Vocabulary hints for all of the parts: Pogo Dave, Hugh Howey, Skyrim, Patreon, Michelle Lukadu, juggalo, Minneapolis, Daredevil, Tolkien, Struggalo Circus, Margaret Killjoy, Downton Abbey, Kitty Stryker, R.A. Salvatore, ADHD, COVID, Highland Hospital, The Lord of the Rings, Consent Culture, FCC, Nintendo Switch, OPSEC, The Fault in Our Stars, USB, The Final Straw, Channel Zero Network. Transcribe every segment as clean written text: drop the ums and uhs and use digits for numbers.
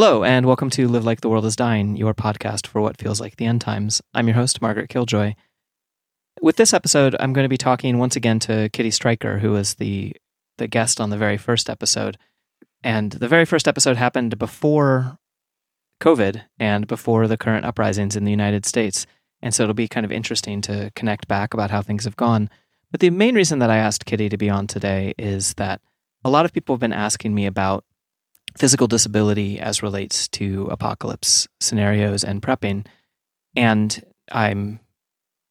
Hello, and welcome to Live Like the World is Dying, your podcast for what feels like the end times. I'm your host, Margaret Killjoy. With this episode, I'm going to be talking once again to Kitty Stryker, who was the guest on the very first episode. And the very first episode happened before COVID and before the current uprisings in the United States. And so it'll be kind of interesting to connect back about how things have gone. But the main reason that I asked Kitty to be on today is that a lot of people have been asking me about physical disability as relates to apocalypse scenarios and prepping. And I'm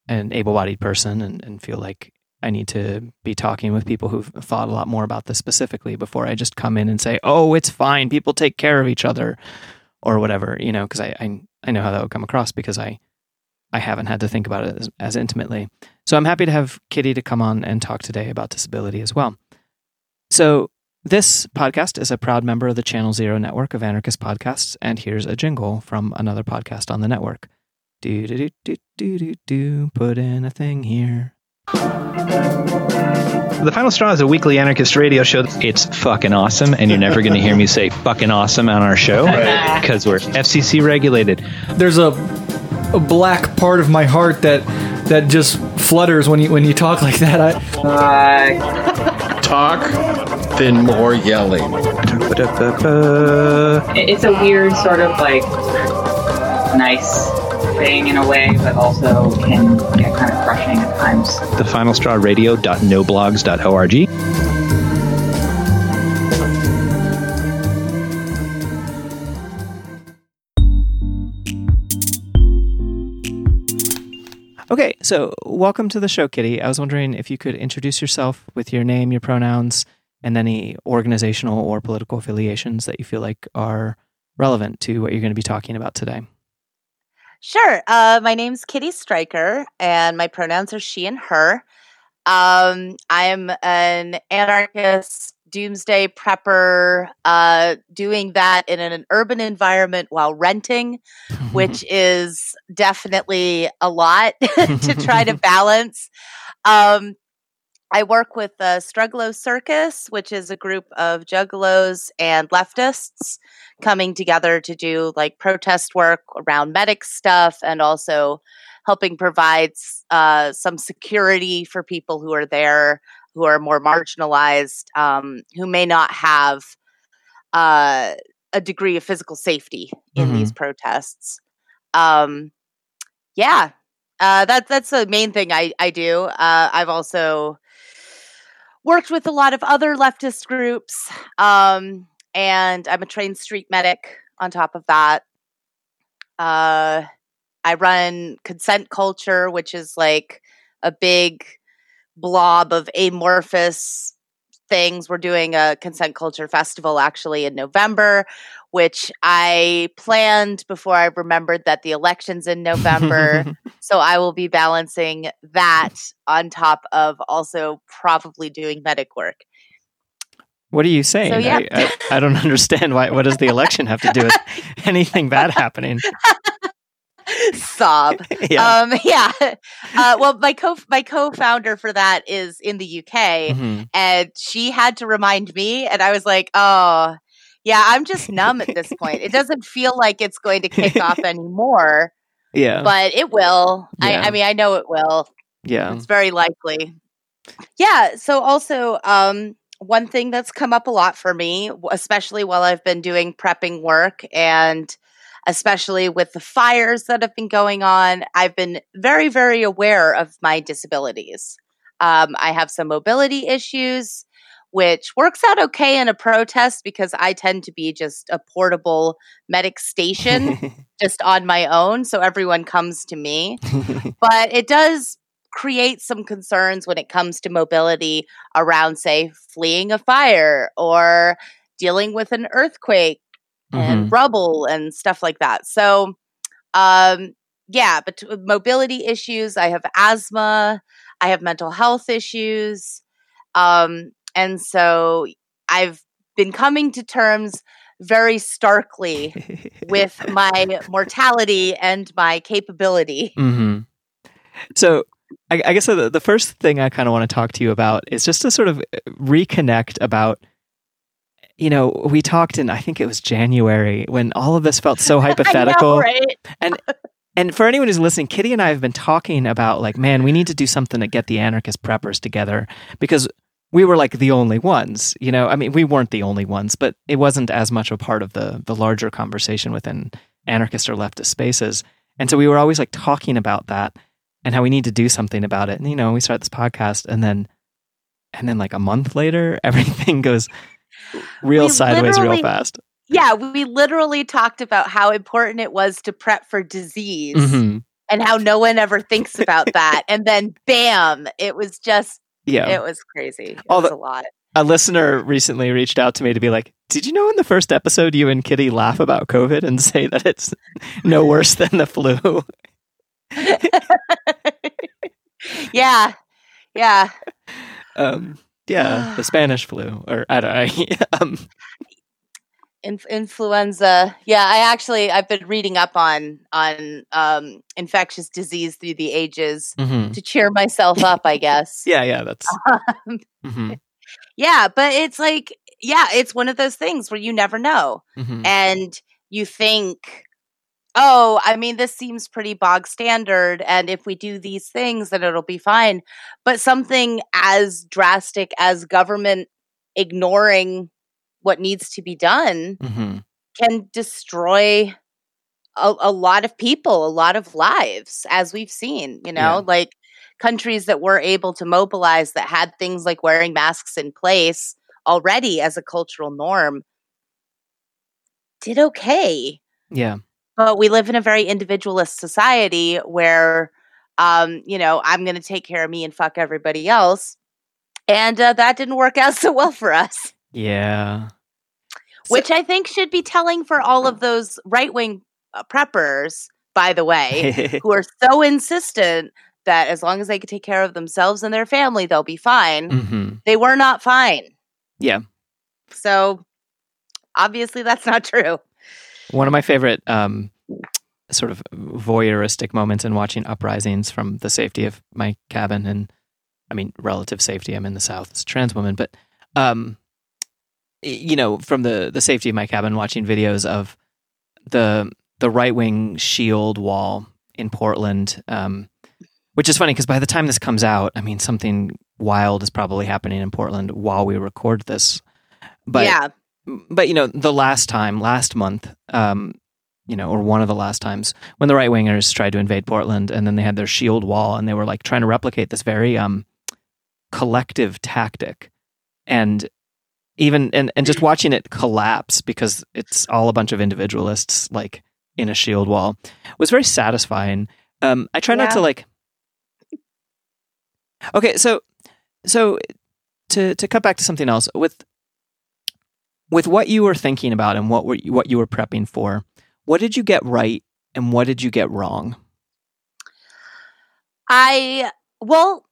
an able-bodied person and feel like I need to be talking with people who've thought a lot more about this specifically before I just come in and say, oh, it's fine, people take care of each other or whatever, you know, because I know how that would come across because I haven't had to think about it as intimately. So I'm happy to have Kitty to come on and talk today about disability as well. So this podcast is a proud member of the Channel Zero Network of anarchist podcasts, and here's a jingle from another podcast on the network. Do, do, do, do, do, do, do, put in a thing here. The Final Straw is a weekly anarchist radio show. It's fucking awesome, and you're never going to hear me say fucking awesome on our show because we're FCC regulated. There's a black part of my heart that just flutters when you talk like that. Talk, then more yelling. It's a weird sort of like nice thing in a way, but also can get kind of crushing at times. thefinalstrawradio.noblogs.org. Okay, so welcome to the show, Kitty. I was wondering if you could introduce yourself with your name, your pronouns, and any organizational or political affiliations that you feel like are relevant to what you're going to be talking about today. Sure. My name's Kitty Stryker, and my pronouns are she and her. I'm an anarchist doomsday prepper doing that in an urban environment while renting, which is definitely a lot to try to balance. I work with the Struggalo Circus, which is a group of juggalos and leftists coming together to do like protest work around medic stuff and also helping provide some security for people who are there, who are more marginalized, who may not have a degree of physical safety in these protests. That's the main thing I do. I've also worked with a lot of other leftist groups, and I'm a trained street medic on top of that. I run Consent Culture, which is like a big blob of amorphous things. We're doing a Consent Culture Festival actually in November, which I planned before I remembered that the election's in November. So I will be balancing that on top of also probably doing medic work. What are you saying? So, yeah. I don't understand why. What does the election have to do with anything bad happening? Sob. Yeah. Well, my co-founder for that is in the UK, and she had to remind me, and I was like, oh, yeah, I'm just numb at this point. It doesn't feel like it's going to kick off anymore. Yeah, but it will. Yeah. I mean, I know it will. Yeah, it's very likely. Yeah. So also, one thing that's come up a lot for me, especially while I've been doing prepping work and especially with the fires that have been going on, I've been very, very aware of my disabilities. I have some mobility issues, which works out okay in a protest because I tend to be just a portable medic station just on my own. So everyone comes to me, but it does create some concerns when it comes to mobility around, say, fleeing a fire or dealing with an earthquake and rubble and stuff like that. So, but mobility issues, I have asthma, I have mental health issues. And so I've been coming to terms very starkly with my mortality and my capability. So I guess the first thing I kind of want to talk to you about is just to sort of reconnect about you know, we talked in, I think it was January, when all of this felt so hypothetical. I know, right? And for anyone who's listening, Kitty and I have been talking about, like, man, we need to do something to get the anarchist preppers together, because we were like the only ones, you know. I mean, we weren't the only ones, but it wasn't as much a part of the larger conversation within anarchist or leftist spaces. And so we were always like talking about that and how we need to do something about it. And, you know, we start this podcast and then like a month later, everything goes sideways real fast. Yeah, we literally talked about how important it was to prep for disease, mm-hmm. and how no one ever thinks about that. And then, bam, it was just, yeah, it was crazy. It was a lot. A listener recently reached out to me to be like, did you know in the first episode you and Kitty laugh about COVID and say that it's no worse than the flu? Yeah, yeah. Yeah, the Spanish flu, or I don't know. Influenza. Yeah, I've been reading up on infectious disease through the ages, mm-hmm. to cheer myself up, I guess. yeah, that's. Mm-hmm. Yeah, but it's like, yeah, it's one of those things where you never know, mm-hmm. and you think, oh, I mean, this seems pretty bog standard, and if we do these things, then it'll be fine. But something as drastic as government ignoring what needs to be done, mm-hmm. can destroy a lot of people, a lot of lives, as we've seen, you know, yeah. like countries that were able to mobilize that had things like wearing masks in place already as a cultural norm did okay. Yeah. But we live in a very individualist society where, you know, I'm going to take care of me and fuck everybody else. And that didn't work out so well for us. Yeah. Which I think should be telling for all of those right-wing preppers, by the way, who are so insistent that as long as they can take care of themselves and their family, they'll be fine. Mm-hmm. They were not fine. Yeah. So obviously that's not true. One of my favorite sort of voyeuristic moments in watching uprisings from the safety of my cabin, and I mean, relative safety, I'm in the South, it's a trans woman, but... you know, from the safety of my cabin, watching videos of the right-wing shield wall in Portland, which is funny because by the time this comes out, I mean, something wild is probably happening in Portland while we record this. But, yeah. But, you know, the last time, last month, you know, or one of the last times when the right-wingers tried to invade Portland, and then they had their shield wall and they were like trying to replicate this very collective tactic. And even and just watching it collapse because it's all a bunch of individualists like in a shield wall was very satisfying. I try not to like. Okay, so to cut back to something else with what you were thinking about and what you were prepping for, what did you get right and what did you get wrong? What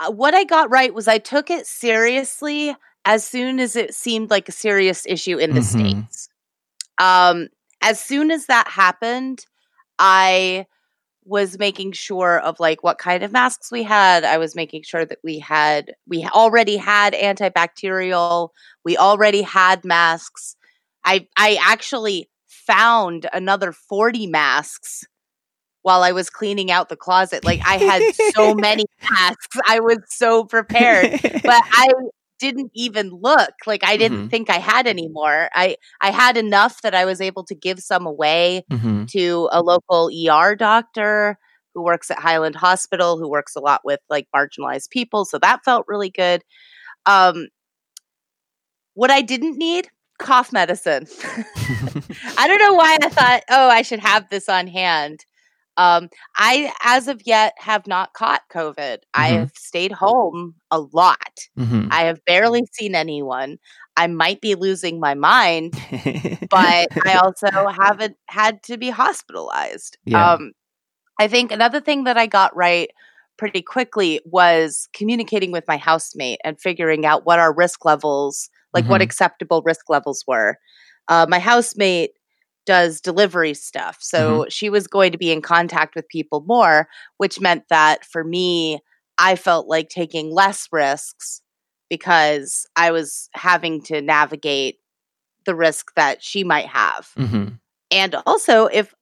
I got right was I took it seriously as soon as it seemed like a serious issue in the mm-hmm. States. As soon as that happened, I was making sure of like what kind of masks we had. I was making sure that we already had antibacterial. We already had masks. I actually found another 40 masks while I was cleaning out the closet. Like, I had so many masks. I was so prepared, but I didn't even look. Like, I didn't mm-hmm. think I had any more. I had enough that I was able to give some away mm-hmm. to a local ER doctor who works at Highland Hospital, who works a lot with like marginalized people. So that felt really good. What I didn't need, cough medicine. I don't know why I thought, oh, I should have this on hand. I, as of yet, have not caught COVID. Mm-hmm. I have stayed home a lot. Mm-hmm. I have barely seen anyone. I might be losing my mind, but I also haven't had to be hospitalized. Yeah. I think another thing that I got right pretty quickly was communicating with my housemate and figuring out what our risk levels, like mm-hmm. what acceptable risk levels were. My housemate does delivery stuff. So mm-hmm. she was going to be in contact with people more, which meant that for me, I felt like taking less risks because I was having to navigate the risk that she might have. Mm-hmm. And also, if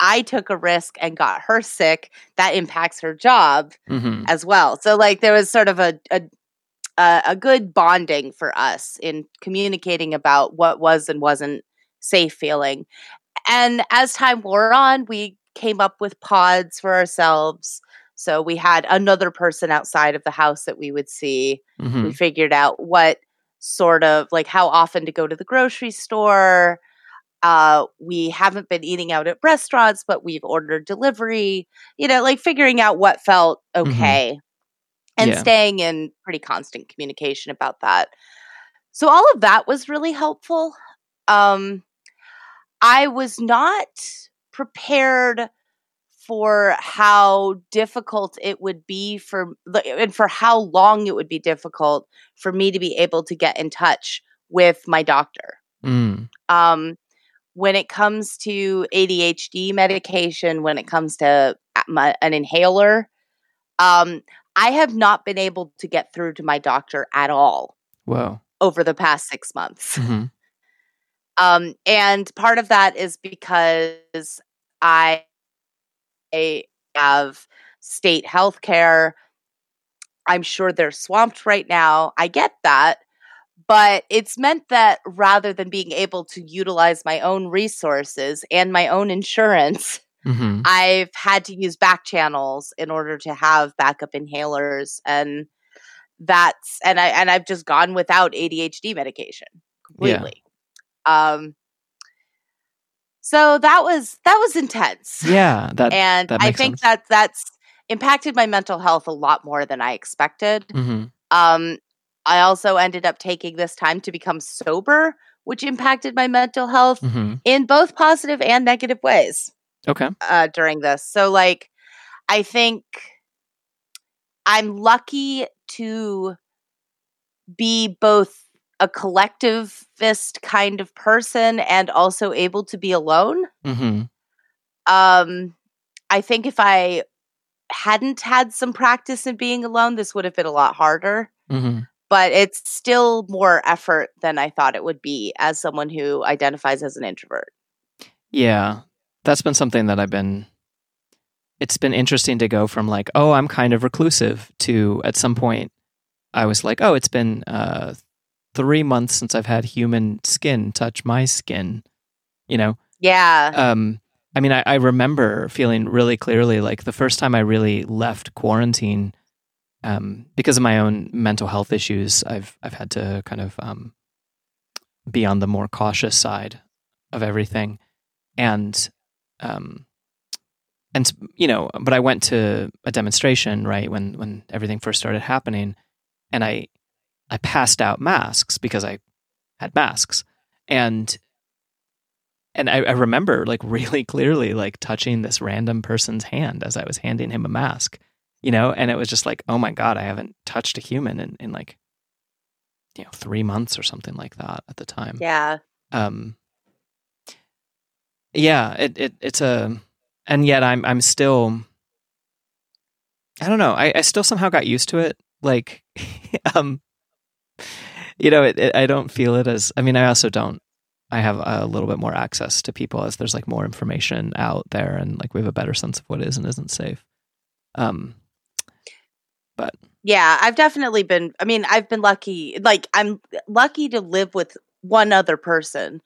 I took a risk and got her sick, that impacts her job mm-hmm. as well. So, like, there was sort of a good bonding for us in communicating about what was and wasn't safe feeling. And as time wore on, we came up with pods for ourselves. So we had another person outside of the house that we would see. Mm-hmm. We figured out what sort of, like, how often to go to the grocery store. We haven't been eating out at restaurants, but we've ordered delivery, you know, like figuring out what felt okay mm-hmm. and staying in pretty constant communication about that. So all of that was really helpful. I was not prepared for how difficult it would be and for how long it would be difficult for me to be able to get in touch with my doctor. Mm. When it comes to ADHD medication, when it comes to an inhaler, I have not been able to get through to my doctor at all. Wow. Over the past 6 months. Mm-hmm. And part of that is because I have state health care. I'm sure they're swamped right now. I get that. But it's meant that rather than being able to utilize my own resources and my own insurance, mm-hmm. I've had to use back channels in order to have backup inhalers. And I've just gone without ADHD medication completely. Yeah. So that was intense. Yeah. I think that's impacted my mental health a lot more than I expected. Mm-hmm. I also ended up taking this time to become sober, which impacted my mental health mm-hmm. in both positive and negative ways. Okay. During this. So, like, I think I'm lucky to be both a collectivist kind of person and also able to be alone. Mm-hmm. I think if I hadn't had some practice in being alone, this would have been a lot harder. Mm-hmm. But it's still more effort than I thought it would be as someone who identifies as an introvert. Yeah. That's been something that it's been interesting to go from like, oh, I'm kind of reclusive to at some point I was like, oh, it's been 3 months since I've had human skin touch my skin, you know? Yeah. I mean, I remember feeling really clearly like the first time I really left quarantine, because of my own mental health issues, I've had to kind of be on the more cautious side of everything, and you know. But I went to a demonstration right when everything first started happening, and I passed out masks because I had masks, and I remember like really clearly like touching this random person's hand as I was handing him a mask. You know, and it was just like, oh my God, I haven't touched a human in like, you know, 3 months or something like that at the time. Yeah. Yeah, and yet I'm still, I don't know. I still somehow got used to it. Like, you know, I don't feel it as, I mean, I also don't, I have a little bit more access to people as there's like more information out there and like we have a better sense of what is and isn't safe. But yeah, I've been lucky. Like I'm lucky to live with one other person,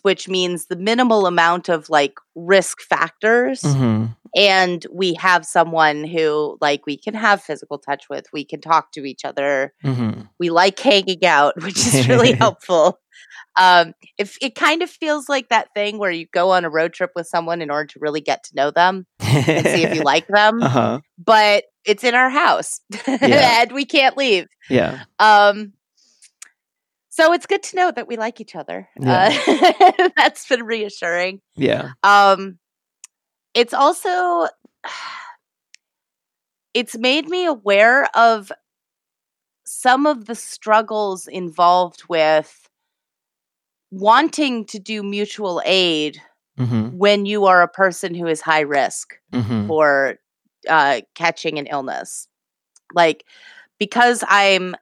which means the minimal amount of like risk factors. Mm-hmm. And we have someone who like we can have physical touch with, we can talk to each other. Mm-hmm. We like hanging out, which is really helpful. If it kind of feels like that thing where you go on a road trip with someone in order to really get to know them and see if you like them, uh-huh. but it's in our house yeah. and we can't leave. Yeah. So it's good to know that we like each other. Yeah. That's been reassuring. Yeah. It's also, it's made me aware of some of the struggles involved with wanting to do mutual aid mm-hmm. when you are a person who is high risk mm-hmm. for catching an illness. Like, because I'm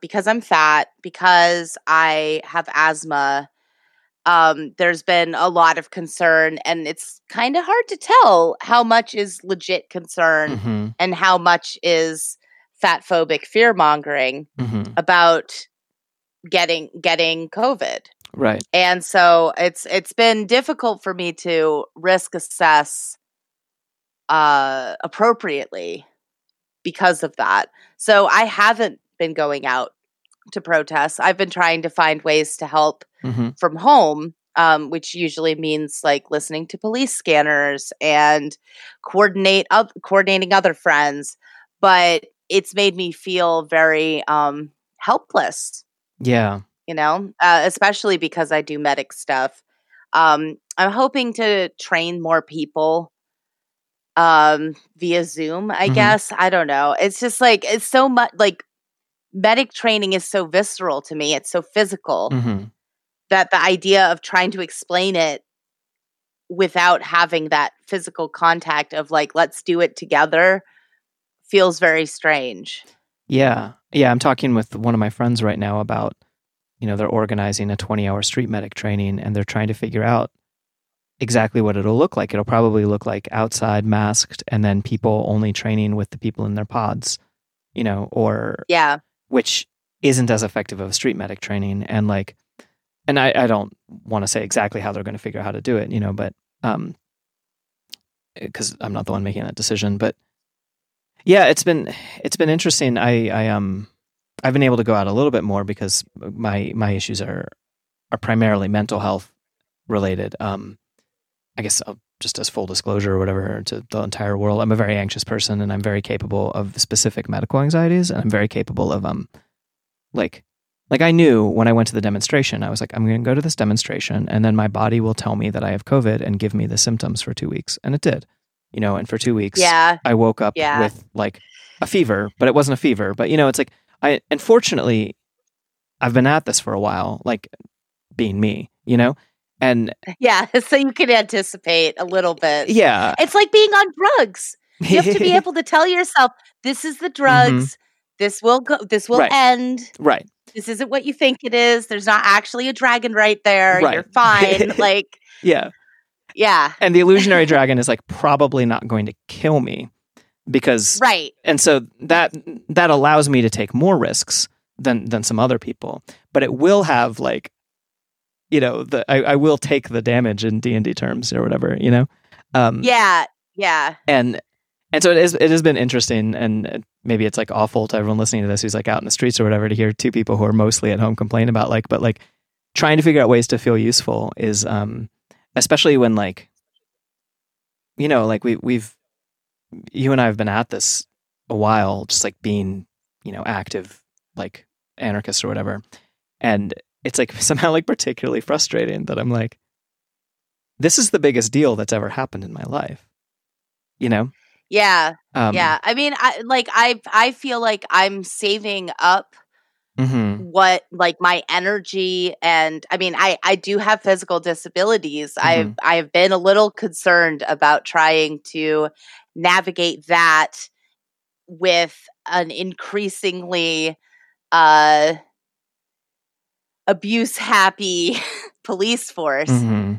because I'm fat, because I have asthma, there's been a lot of concern, and it's kind of hard to tell how much is legit concern mm-hmm. and how much is fatphobic fear-mongering mm-hmm. about getting COVID. Right. And so it's been difficult for me to risk assess appropriately because of that. So I haven't been going out to protests. I've been trying to find ways to help mm-hmm. from home, which usually means like listening to police scanners and coordinating other friends. But it's made me feel very helpless. Yeah. You know, especially because I do medic stuff. I'm hoping to train more people via Zoom, I mm-hmm. guess. I don't know. It's just like, it's so much like medic training is so visceral to me. It's so physical mm-hmm. that the idea of trying to explain it without having that physical contact of like, let's do it together feels very strange. Yeah. Yeah. I'm talking with one of my friends right now about, you know, they're organizing a 20-hour street medic training, and they're trying to figure out exactly what it'll look like. It'll probably look like outside masked and then people only training with the people in their pods, you know, or yeah, which isn't as effective of a street medic training. And like, and I don't want to say exactly how they're going to figure out how to do it, you know, but because I'm not the one making that decision, but yeah, it's been interesting. I've been able to go out a little bit more because my issues are primarily mental health related. I guess I'll, just as full disclosure or whatever to the entire world, I'm a very anxious person, and I'm very capable of specific medical anxieties, and I'm very capable of like I knew when I went to the demonstration, I was like, I'm going to go to this demonstration, and then my body will tell me that I have COVID and give me the symptoms for 2 weeks, and it did, you know, and for 2 weeks, yeah. I woke up yeah. with like a fever, but it wasn't a fever, but you know, it's like and fortunately, I've been at this for a while, like being me, you know? And yeah, so you can anticipate a little bit. Yeah. It's like being on drugs. You have to be able to tell yourself, this is the drugs. Mm-hmm. This will right. end. Right. This isn't what you think it is. There's not actually a dragon right there. Right. You're fine. Like, yeah. Yeah. And the illusionary dragon is like probably not going to kill me. Because right. And so that allows me to take more risks than some other people. But it will have like, you know, I will take the damage in D&D terms or whatever, you know? Yeah, yeah. And so it has been interesting, and maybe it's like awful to everyone listening to this who's like out in the streets or whatever to hear two people who are mostly at home complain about like, but like trying to figure out ways to feel useful is, especially when like, you know, like you and I have been at this a while, just like being, you know, active, like anarchists or whatever. And it's like somehow like particularly frustrating that I'm like, this is the biggest deal that's ever happened in my life, you know? Yeah. Yeah. I mean, I feel like I'm saving up mm-hmm. what like my energy, and I mean, I do have physical disabilities. Mm-hmm. I've been a little concerned about trying to navigate that with an increasingly abuse-happy police force, mm-hmm.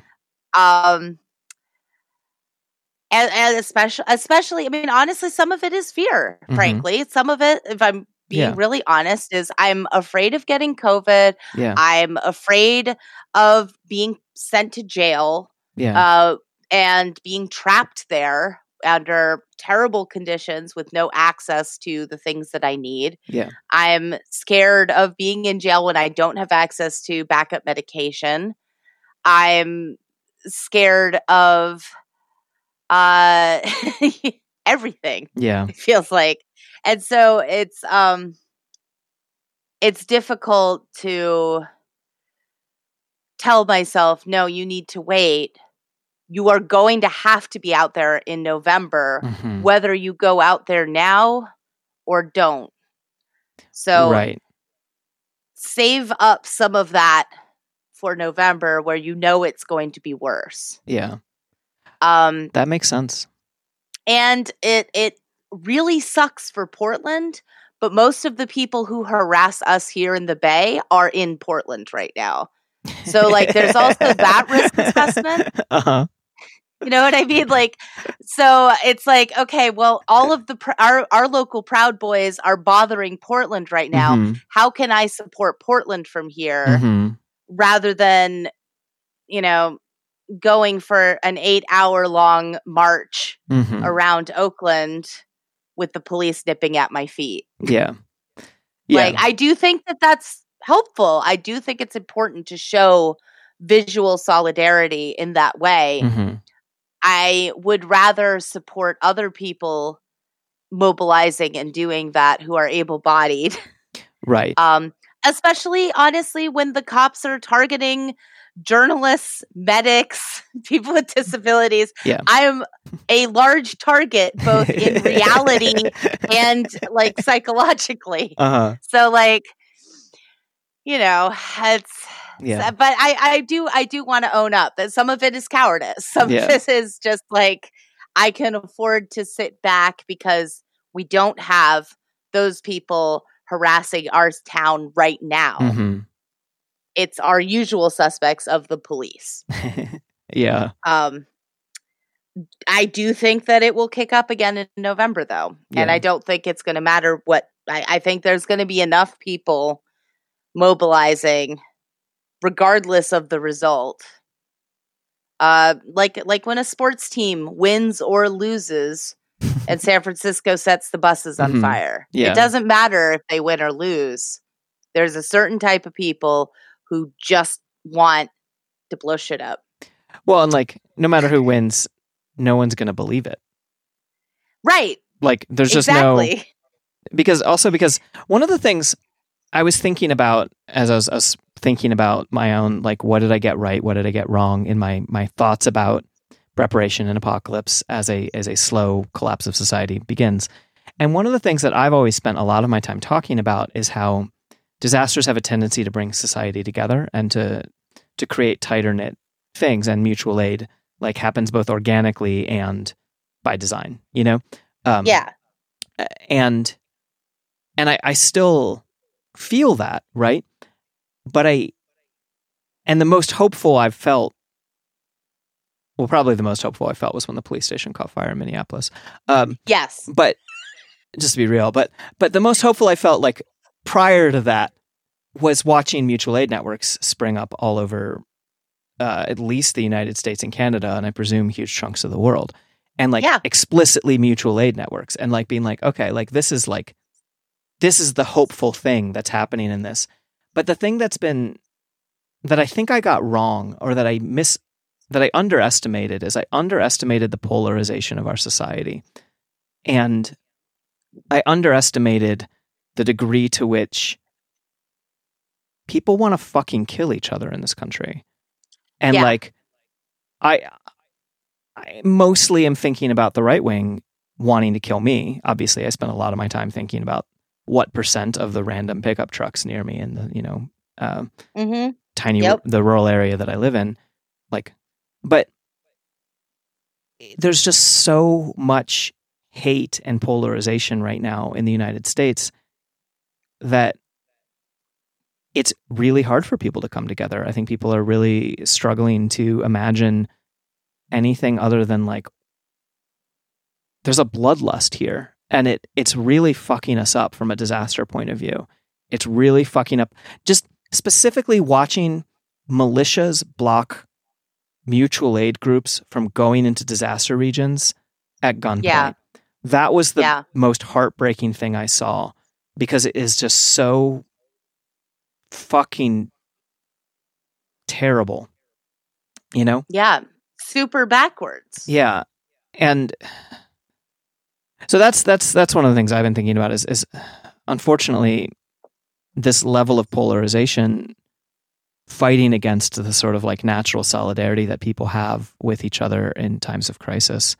And especially, I mean, honestly, some of it is fear. Mm-hmm. Frankly, some of it, if I'm being yeah. really honest, is I'm afraid of getting COVID. Yeah. I'm afraid of being sent to jail. Yeah. And being trapped there under terrible conditions with no access to the things that I need. Yeah. I'm scared of being in jail when I don't have access to backup medication. I'm scared of everything. Yeah. It feels like. And so it's difficult to tell myself, no, you need to wait. You are going to have to be out there in November, mm-hmm. whether you go out there now or don't. So right. save up some of that for November where you know it's going to be worse. Yeah. That makes sense. And it really sucks for Portland, But most of the people who harass us here in the Bay are in Portland right now. So, like, there's also that risk assessment. Uh-huh. You know what I mean? Like, so it's like, okay, well, all of the our local Proud Boys are bothering Portland right now. Mm-hmm. How can I support Portland from here mm-hmm. rather than, you know, going for an 8-hour long march mm-hmm. around Oakland with the police nipping at my feet? Yeah. Like, I do think that that's helpful. I do think it's important to show visual solidarity in that way. Mm-hmm. I would rather support other people mobilizing and doing that who are able-bodied. Right. Especially, honestly, when the cops are targeting journalists, medics, people with disabilities. Yeah. I am a large target, both in reality and, like, psychologically. Uh-huh. So, like, you know, it's... Yeah. So, but I do want to own up that some of it is cowardice. Some of this is just like, I can afford to sit back because we don't have those people harassing our town right now. Mm-hmm. It's our usual suspects of the police. Yeah. I do think that it will kick up again in November, though. Yeah. And I don't think it's going to matter what, I think there's going to be enough people mobilizing regardless of the result. Like when a sports team wins or loses and San Francisco sets the buses on mm-hmm. fire. Yeah. It doesn't matter if they win or lose. There's a certain type of people who just want to blow shit up. Well, and like, no matter who wins, no one's going to believe it. Right. Like, there's just no... Because one of the things I was thinking about as I was thinking about my own, like, what did I get right? What did I get wrong in my thoughts about preparation and apocalypse as a slow collapse of society begins. And one of the things that I've always spent a lot of my time talking about is how disasters have a tendency to bring society together and to create tighter knit things, and mutual aid, like, happens both organically and by design, you know? And I still feel that, right? But the most hopeful I've felt, well, probably the most hopeful I felt was when the police station caught fire in Minneapolis. Yes. But, just to be real, but the most hopeful I felt, like, prior to that was watching mutual aid networks spring up all over at least the United States and Canada, and I presume huge chunks of the world. And, like, explicitly mutual aid networks. And, like, being like, okay, like, this is the hopeful thing that's happening in this. But the thing that I think I got wrong, or that I underestimated, is I underestimated the polarization of our society. And I underestimated the degree to which people want to fucking kill each other in this country. And like, I mostly am thinking about the right wing wanting to kill me. Obviously, I spent a lot of my time thinking about what percent of the random pickup trucks near me in the, you know, the rural area that I live in, like, but there's just so much hate and polarization right now in the United States that it's really hard for people to come together. I think people are really struggling to imagine anything other than, like, there's a bloodlust here. And it's really fucking us up from a disaster point of view. It's really fucking up. Just specifically watching militias block mutual aid groups from going into disaster regions at gunpoint. Yeah. That was the most heartbreaking thing I saw, because it is just so fucking terrible, you know? Yeah. Super backwards. Yeah. And... so that's one of the things I've been thinking about is unfortunately this level of polarization fighting against the sort of, like, natural solidarity that people have with each other in times of crisis.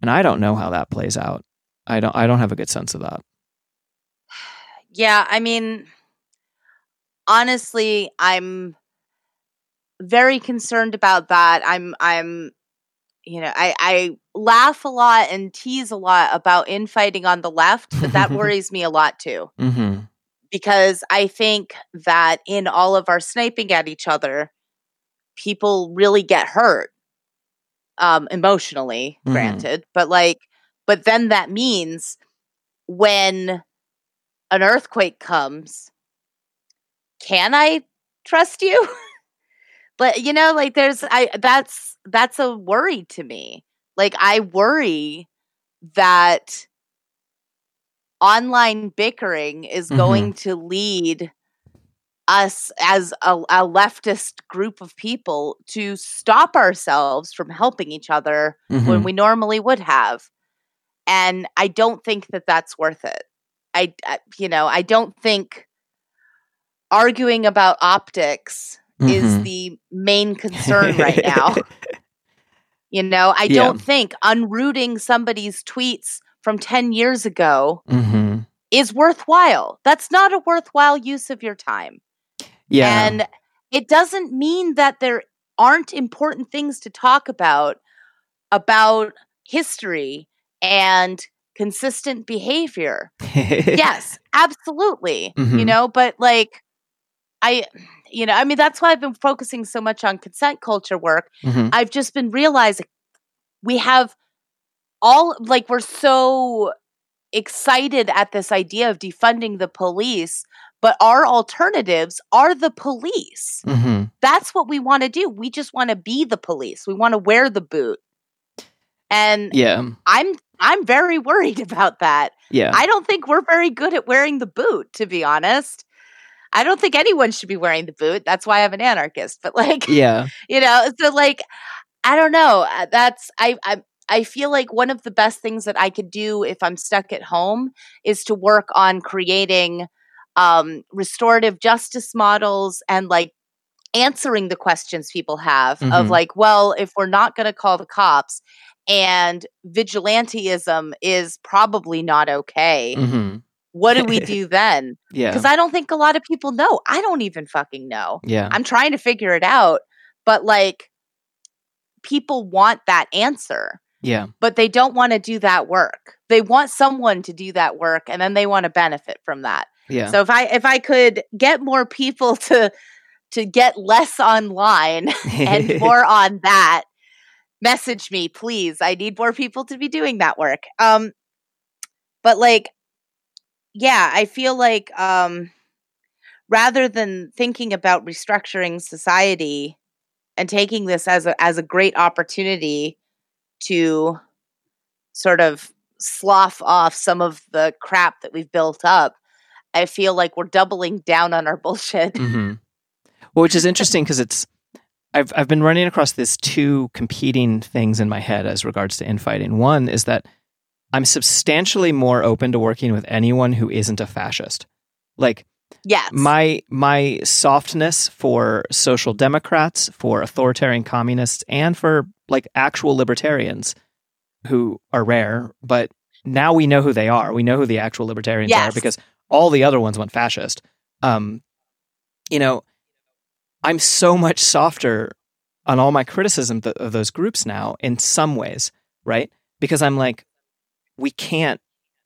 And I don't know how that plays out. I don't have a good sense of that. Yeah, I mean, honestly, I'm very concerned about that. I'm you know, I laugh a lot and tease a lot about infighting on the left, but that worries me a lot too. Mm-hmm. Because I think that in all of our sniping at each other, people really get hurt emotionally, mm-hmm. granted. But then that means when an earthquake comes, can I trust you? But, you know, like that's a worry to me. Like, I worry that online bickering is mm-hmm. going to lead us as a leftist group of people to stop ourselves from helping each other mm-hmm. when we normally would have. And I don't think that that's worth it. I don't think arguing about optics mm-hmm. is the main concern right now. You know, I don't think unrooting somebody's tweets from 10 years ago mm-hmm. is worthwhile. That's not a worthwhile use of your time. Yeah. And it doesn't mean that there aren't important things to talk about history and consistent behavior. Yes, absolutely. Mm-hmm. You know, but like, I mean, that's why I've been focusing so much on consent culture work. Mm-hmm. I've just been realizing we have we're so excited at this idea of defunding the police, but our alternatives are the police. Mm-hmm. That's what we want to do. We just want to be the police. We want to wear the boot. And I'm very worried about that. Yeah. I don't think we're very good at wearing the boot, to be honest. I don't think anyone should be wearing the boot. That's why I'm an anarchist. But I don't know. That's I feel like one of the best things that I could do if I'm stuck at home is to work on creating restorative justice models and like answering the questions people have mm-hmm. of like, well, if we're not going to call the cops and vigilantism is probably not okay. Mm-hmm. What do we do then? Yeah. Because I don't think a lot of people know. I don't even fucking know. Yeah. I'm trying to figure it out. But like, people want that answer. Yeah. But they don't want to do that work. They want someone to do that work and then they want to benefit from that. Yeah. So if I could get more people to get less online and more on that, message me, please. I need more people to be doing that work. Yeah, I feel like rather than thinking about restructuring society and taking this as a great opportunity to sort of slough off some of the crap that we've built up, I feel like we're doubling down on our bullshit. Mm-hmm. Well, which is interesting because I've been running across these two competing things in my head as regards to infighting. One is that I'm substantially more open to working with anyone who isn't a fascist. Like, yes. my softness for social democrats, for authoritarian communists, and for like actual libertarians who are rare, but now we know who they are. We know who the actual libertarians yes. are because all the other ones went fascist. You know, I'm so much softer on all my criticism of those groups now in some ways, right? Because I'm like, we can't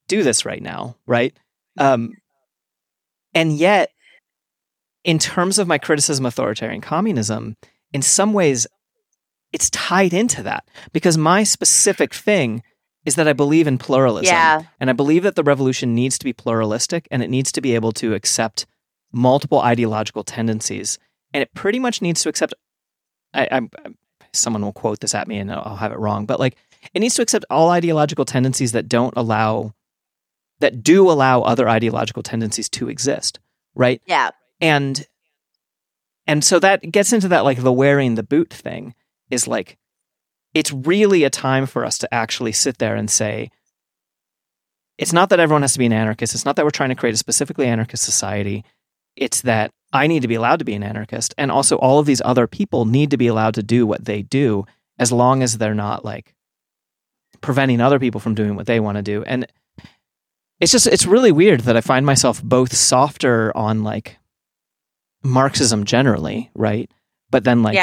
do this right now, right? And yet, in terms of my criticism of authoritarian communism, in some ways, it's tied into that. Because my specific thing is that I believe in pluralism. Yeah. And I believe that the revolution needs to be pluralistic and it needs to be able to accept multiple ideological tendencies. And it pretty much needs to accept... someone will quote this at me and I'll have it wrong, but like, it needs to accept all ideological tendencies that do allow other ideological tendencies to exist, right? Yeah. And so that gets into that, like, the wearing the boot thing is like, it's really a time for us to actually sit there and say, it's not that everyone has to be an anarchist. It's not that we're trying to create a specifically anarchist society. It's that I need to be allowed to be an anarchist. And also all of these other people need to be allowed to do what they do as long as they're not, like, preventing other people from doing what they want to do. And it's really weird that I find myself both softer on, like, Marxism generally, right? But then, like,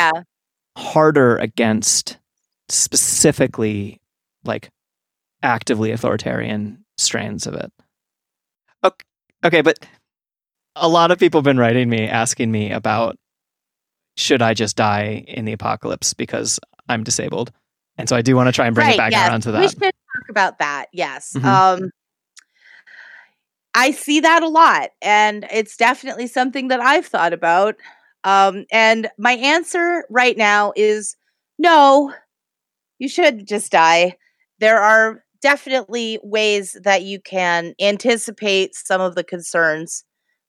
harder against specifically like actively authoritarian strains of it. Okay, but a lot of people have been writing me asking me about, should I just die in the apocalypse because I'm disabled? And so I do want to try and bring it back around to that. We should talk about that. Yes. Mm-hmm. I see that a lot, and it's definitely something that I've thought about. And my answer right now is no, you should just die. There are definitely ways that you can anticipate some of the concerns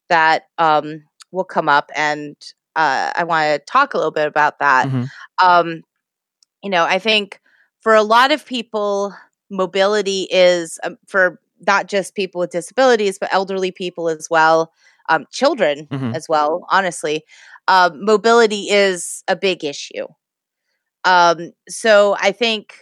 that will come up. And I want to talk a little bit about that. Mm-hmm. You know, I think for a lot of people, mobility is for not just people with disabilities, but elderly people as well, children mm-hmm. as well, honestly. Mobility is a big issue. So I think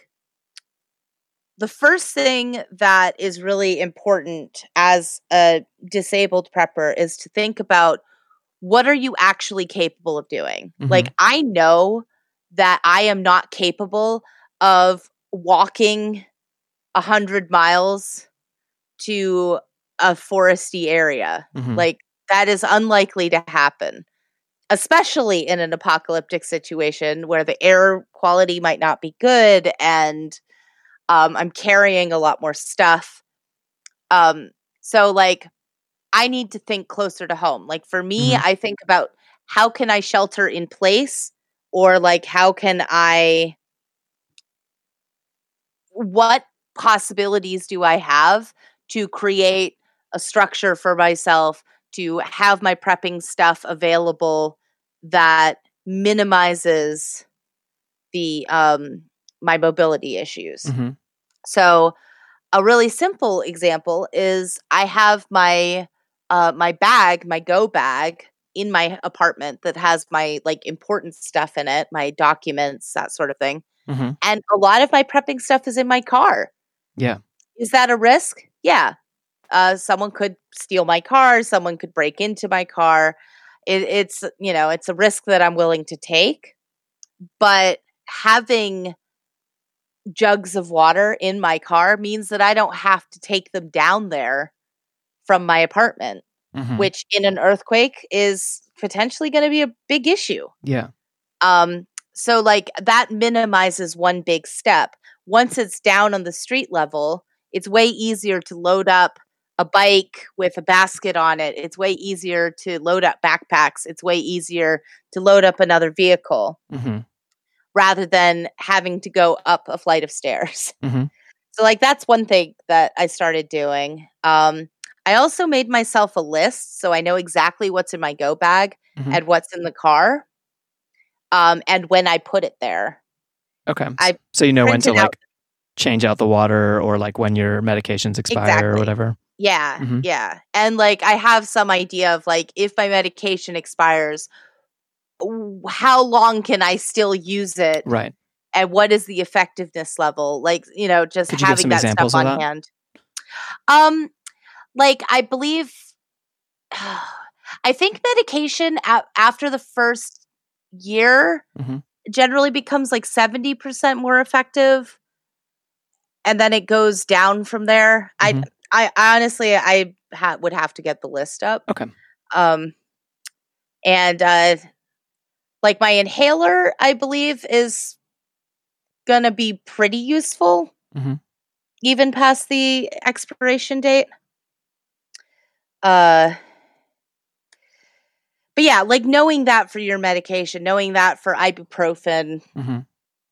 the first thing that is really important as a disabled prepper is to think about, what are you actually capable of doing? Mm-hmm. Like, I know that I am not capable of walking 100 miles to a foresty area. Mm-hmm. Like, that is unlikely to happen, especially in an apocalyptic situation where the air quality might not be good and I'm carrying a lot more stuff. So like, I need to think closer to home. Like for me, mm-hmm. I think about, how can I shelter in place, or like, how can I, what possibilities do I have to create a structure for myself, to have my prepping stuff available that minimizes the, my mobility issues. Mm-hmm. So a really simple example is, I have my my go bag in my apartment that has my like important stuff in it, my documents, that sort of thing. Mm-hmm. And a lot of my prepping stuff is in my car. Yeah. Is that a risk? Yeah. Someone could steal my car. Someone could break into my car. It's, you know, it's a risk that I'm willing to take, but having jugs of water in my car means that I don't have to take them down there from my apartment, mm-hmm. which in an earthquake is potentially going to be a big issue. Yeah. So like, that minimizes one big step. Once it's down on the street level, it's way easier to load up a bike with a basket on it. It's way easier to load up backpacks. It's way easier to load up another vehicle. Mm-hmm. rather than having to go up a flight of stairs. Mm-hmm. So like, that's one thing that I started doing. I also made myself a list, so I know exactly what's in my go bag mm-hmm. and what's in the car, and when I put it there. Okay. So you know when to like change out the water, or like when your medications expire or whatever. Yeah. Mm-hmm. Yeah. And like, I have some idea of like, if my medication expires, how long can I still use it? Right. And what is the effectiveness level? Like, you know, just having that stuff on hand. Like, I believe, I think medication after the first year mm-hmm. generally becomes like 70% more effective. And then it goes down from there. Mm-hmm. I honestly, I would have to get the list up. Okay. Like my inhaler, I believe, is going to be pretty useful, mm-hmm. even past the expiration date. But yeah, like knowing that for your medication, knowing that for ibuprofen, mm-hmm.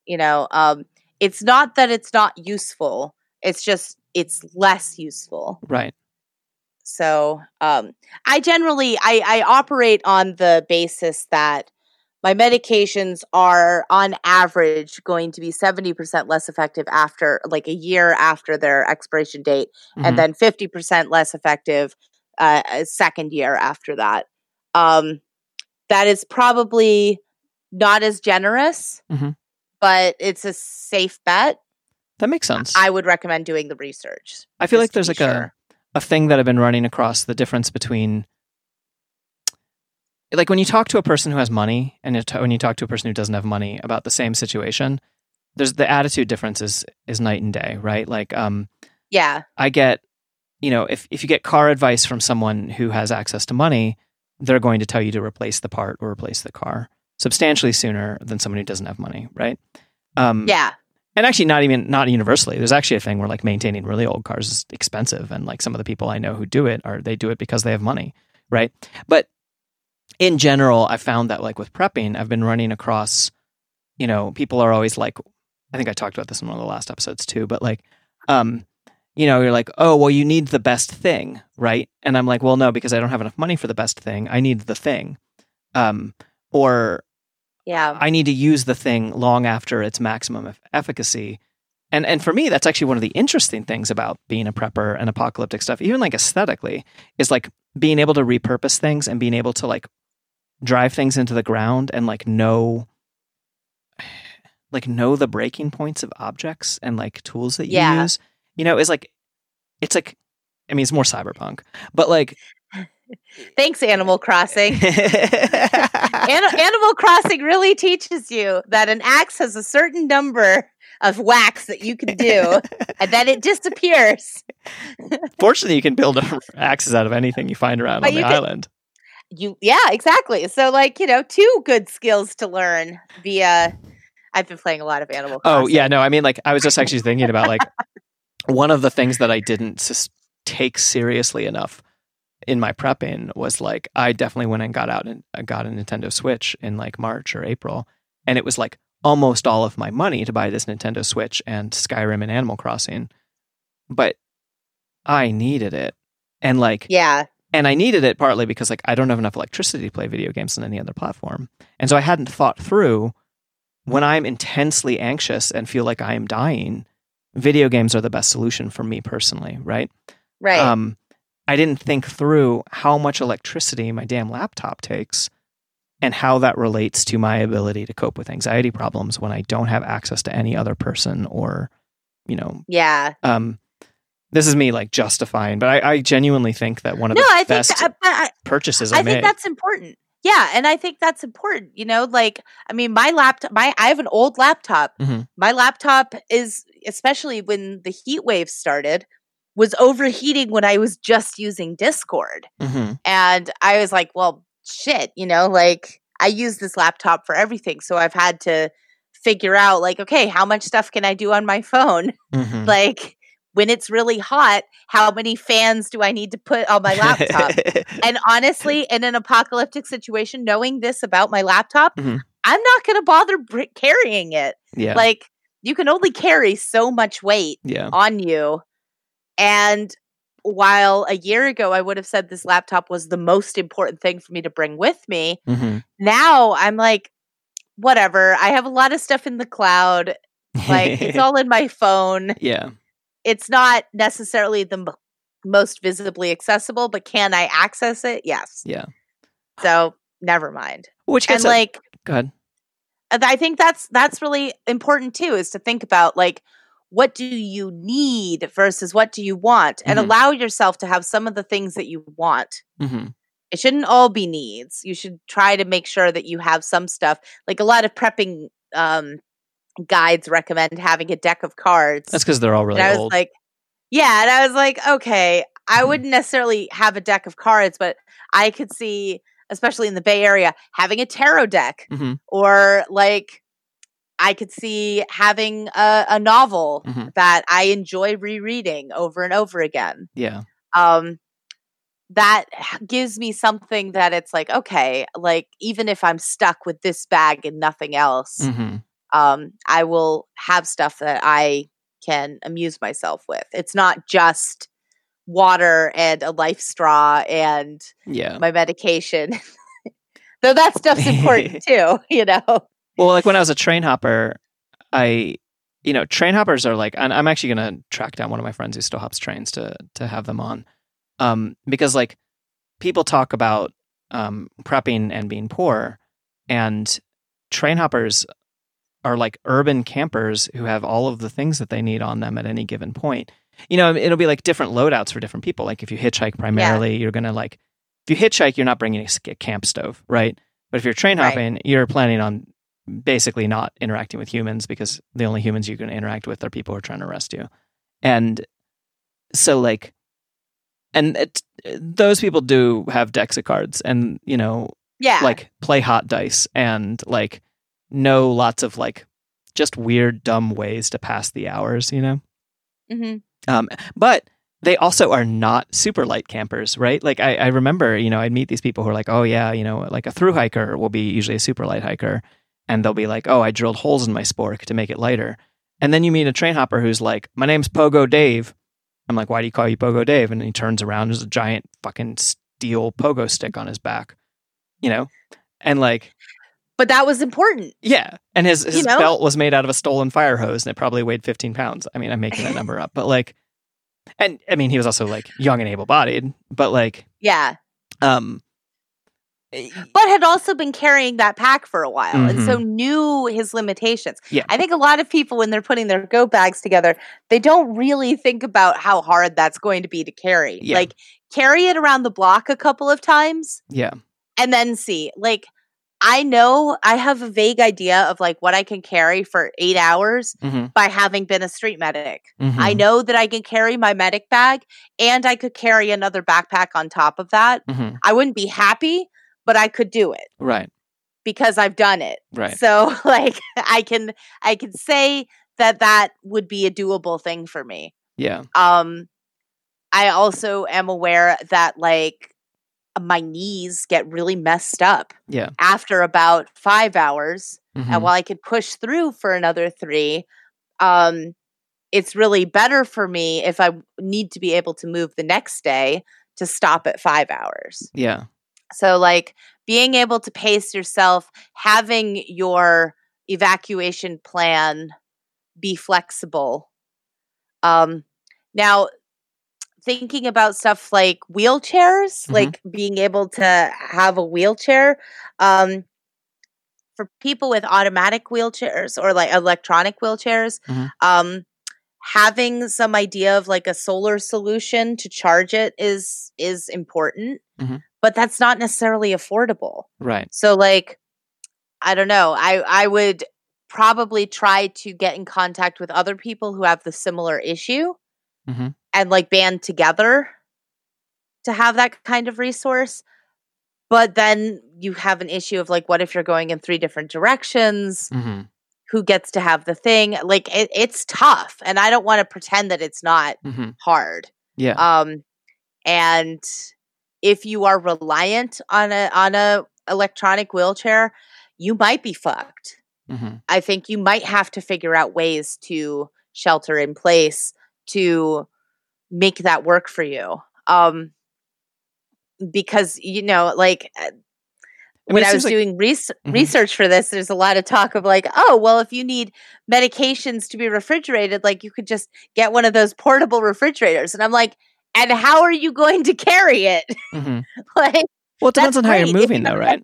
you know, it's not that it's not useful. It's just, it's less useful. Right. So I generally, I operate on the basis that my medications are, on average, going to be 70% less effective after, like, a year after their expiration date, mm-hmm. and then 50% less effective a second year after that. That is probably not as generous, mm-hmm. but it's a safe bet. That makes sense. I would recommend doing the research. I feel like there's like a thing that I've been running across, the difference between, like, when you talk to a person who has money and when you talk to a person who doesn't have money about the same situation, there's the attitude difference is night and day, right? Like, yeah, I get, you know, if you get car advice from someone who has access to money, they're going to tell you to replace the part or replace the car substantially sooner than someone who doesn't have money, right? Yeah. And actually not universally. There's actually a thing where like maintaining really old cars is expensive. And like some of the people I know who do it they do it because they have money, right? But in general, I found that like with prepping, I've been running across, you know, people are always like, I think I talked about this in one of the last episodes too, but like, you know, you're like, oh, well, you need the best thing, right? And I'm like, well, no, because I don't have enough money for the best thing. I need the thing. Or yeah, I need to use the thing long after its maximum efficacy. And for me, that's actually one of the interesting things about being a prepper and apocalyptic stuff, even like aesthetically, is like being able to repurpose things and being able to like drive things into the ground and like know the breaking points of objects and like tools that you use. You know, it's like, I mean, it's more cyberpunk, but like, thanks, Animal Crossing. Animal Crossing really teaches you that an axe has a certain number of whacks that you can do, and then it disappears. Fortunately, you can build axes out of anything you find around on the island. Yeah, exactly. So, like, you know, two good skills to learn via. I've been playing a lot of Animal Crossing. Oh yeah, no, I mean, like, I was just actually thinking about like one of the things that I didn't take seriously enough in my prepping was like, I definitely went and got out and got a Nintendo Switch in like March or April. And it was like almost all of my money to buy this Nintendo Switch and Skyrim and Animal Crossing. But I needed it. And like, yeah. And I needed it partly because like, I don't have enough electricity to play video games on any other platform. And so I hadn't thought through when I'm intensely anxious and feel like I am dying, video games are the best solution for me personally. Right. Right. I didn't think through how much electricity my damn laptop takes and how that relates to my ability to cope with anxiety problems when I don't have access to any other person or, you know. Yeah. This is me like justifying, but I genuinely think that one of the best purchases I made. I think that's important. Yeah, and I think that's important. You know, like, I mean, I have an old laptop. Mm-hmm. My laptop is, especially when the heat wave started, was overheating when I was just using Discord. Mm-hmm. And I was like, well, shit, you know, like I use this laptop for everything. So I've had to figure out like, okay, how much stuff can I do on my phone? Mm-hmm. Like when it's really hot, how many fans do I need to put on my laptop? And honestly, in an apocalyptic situation, knowing this about my laptop, mm-hmm. I'm not going to bother carrying it. Yeah. Like you can only carry so much weight on you. And while a year ago I would have said this laptop was the most important thing for me to bring with me, mm-hmm. now I'm like, whatever. I have a lot of stuff in the cloud. Like it's all in my phone. Yeah. It's not necessarily the most visibly accessible, but can I access it? Yes. Yeah. So never mind. Which gets go ahead. I think that's really important too, is to think about like, what do you need versus what do you want? And mm-hmm. allow yourself to have some of the things that you want. Mm-hmm. It shouldn't all be needs. You should try to make sure that you have some stuff. Like a lot of prepping guides recommend having a deck of cards. That's because they're all really old. And I was like, okay, I mm-hmm. wouldn't necessarily have a deck of cards, but I could see, especially in the Bay Area, having a tarot deck mm-hmm. or like, I could see having a novel mm-hmm. that I enjoy rereading over and over again. Yeah. That gives me something that it's like, okay, like even if I'm stuck with this bag and nothing else, mm-hmm. I will have stuff that I can amuse myself with. It's not just water and a life straw and my medication. Though that stuff's important too, you know? Well, like when I was a train hopper, train hoppers are like, and I'm actually going to track down one of my friends who still hops trains to have them on. Because like people talk about prepping and being poor, and train hoppers are like urban campers who have all of the things that they need on them at any given point. You know, it'll be like different loadouts for different people. Like if you hitchhike primarily, you're not bringing a camp stove, right? But if you're train hopping, you're planning on basically not interacting with humans, because the only humans you can interact with are people who are trying to arrest you. And so, like, and those people do have decks of cards and, you know, like, play hot dice and, like, know lots of, like, just weird, dumb ways to pass the hours, you know? Mm-hmm. But they also are not super light campers, right? Like, I remember, you know, I'd meet these people who are like, oh, yeah, you know, like, a thru hiker will be usually a super light hiker. And they'll be like, oh, I drilled holes in my spork to make it lighter. And then you meet a train hopper who's like, my name's Pogo Dave. I'm like, why do you call you Pogo Dave? And he turns around, there's a giant fucking steel pogo stick on his back, you know? And like... But that was important. Yeah. And his you know? Belt was made out of a stolen fire hose, and it probably weighed 15 pounds. I mean, I'm making that number up. But like... And I mean, he was also like young and able-bodied, but like... Yeah. But had also been carrying that pack for a while, mm-hmm. and so knew his limitations. Yeah. I think a lot of people, when they're putting their go bags together, they don't really think about how hard that's going to be to carry. Yeah. Like, carry it around the block a couple of times. Yeah. And then see. Like, I know I have a vague idea of, like, what I can carry for 8 hours mm-hmm. by having been a street medic. Mm-hmm. I know that I can carry my medic bag, and I could carry another backpack on top of that. Mm-hmm. I wouldn't be happy, but I could do it. Right. Because I've done it. Right. So, like, I can say that would be a doable thing for me. Yeah. I also am aware that, like, my knees get really messed up. Yeah. After about 5 hours. Mm-hmm. And while I could push through for another 3, it's really better for me if I need to be able to move the next day to stop at 5 hours. Yeah. So, like, being able to pace yourself, having your evacuation plan be flexible. Now, thinking about stuff like wheelchairs, mm-hmm. like being able to have a wheelchair, for people with automatic wheelchairs or, like, electronic wheelchairs, mm-hmm. Having some idea of, like, a solar solution to charge it is important. Mm-hmm. But that's not necessarily affordable. Right. So, like, I don't know. I would probably try to get in contact with other people who have the similar issue mm-hmm. and, like, band together to have that kind of resource. But then you have an issue of, like, what if you're going in 3 different directions? Mm-hmm. Who gets to have the thing? Like, it's tough. And I don't want to pretend that it's not mm-hmm. hard. Yeah. And... if you are reliant on a electronic wheelchair, you might be fucked. Mm-hmm. I think you might have to figure out ways to shelter in place to make that work for you. Because, you know, like, when I was doing research for this, there's a lot of talk of, like, oh, well, if you need medications to be refrigerated, like, you could just get one of those portable refrigerators. And I'm like, and how are you going to carry it? Mm-hmm. Like, well, it depends on how you're moving, though, right?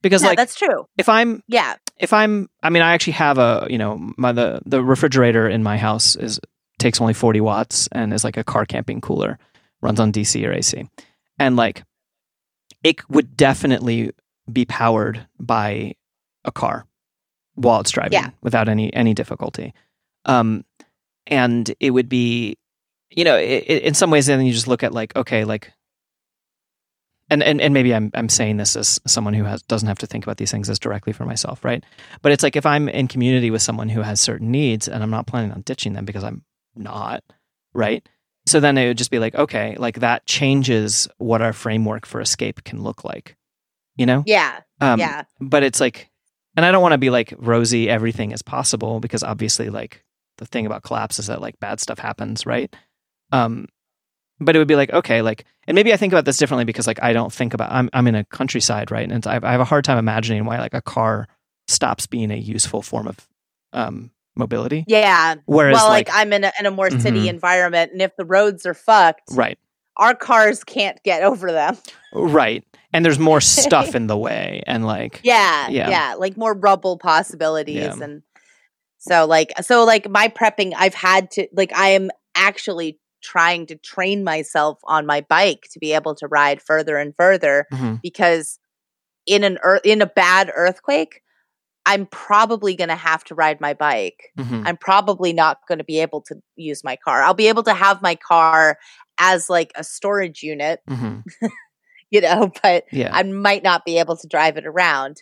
Because, yeah, like, that's true. If I'm, I mean, I actually have a, you know, the refrigerator in my house takes only 40 watts and is like a car camping cooler, runs on DC or AC, and, like, it would definitely be powered by a car while it's driving without any difficulty, and it would be. You know, in some ways, then you just look at, like, okay, like, and maybe I'm saying this as someone who doesn't have to think about these things as directly for myself, right? But it's like, if I'm in community with someone who has certain needs, and I'm not planning on ditching them because I'm not, right? So then it would just be like, okay, like, that changes what our framework for escape can look like, you know? Yeah, yeah. But it's like, and I don't want to be like rosy, everything is possible, because obviously, like, the thing about collapse is that, like, bad stuff happens, right? But it would be like, okay, like, and maybe I think about this differently because, like, I don't think about, I'm in a countryside, right? And I have a hard time imagining why, like, a car stops being a useful form of, mobility. Yeah. Whereas, well, like I'm in a more city mm-hmm. environment, and if the roads are fucked, right, our cars can't get over them. Right. And there's more stuff in the way, and, like, yeah. Like, more rubble possibilities. Yeah. And so like my prepping, I've had to, like, I am actually trying to train myself on my bike to be able to ride further and further mm-hmm. because in a bad earthquake, I'm probably going to have to ride my bike. Mm-hmm. I'm probably not going to be able to use my car. I'll be able to have my car as like a storage unit, mm-hmm. you know, but yeah. I might not be able to drive it around.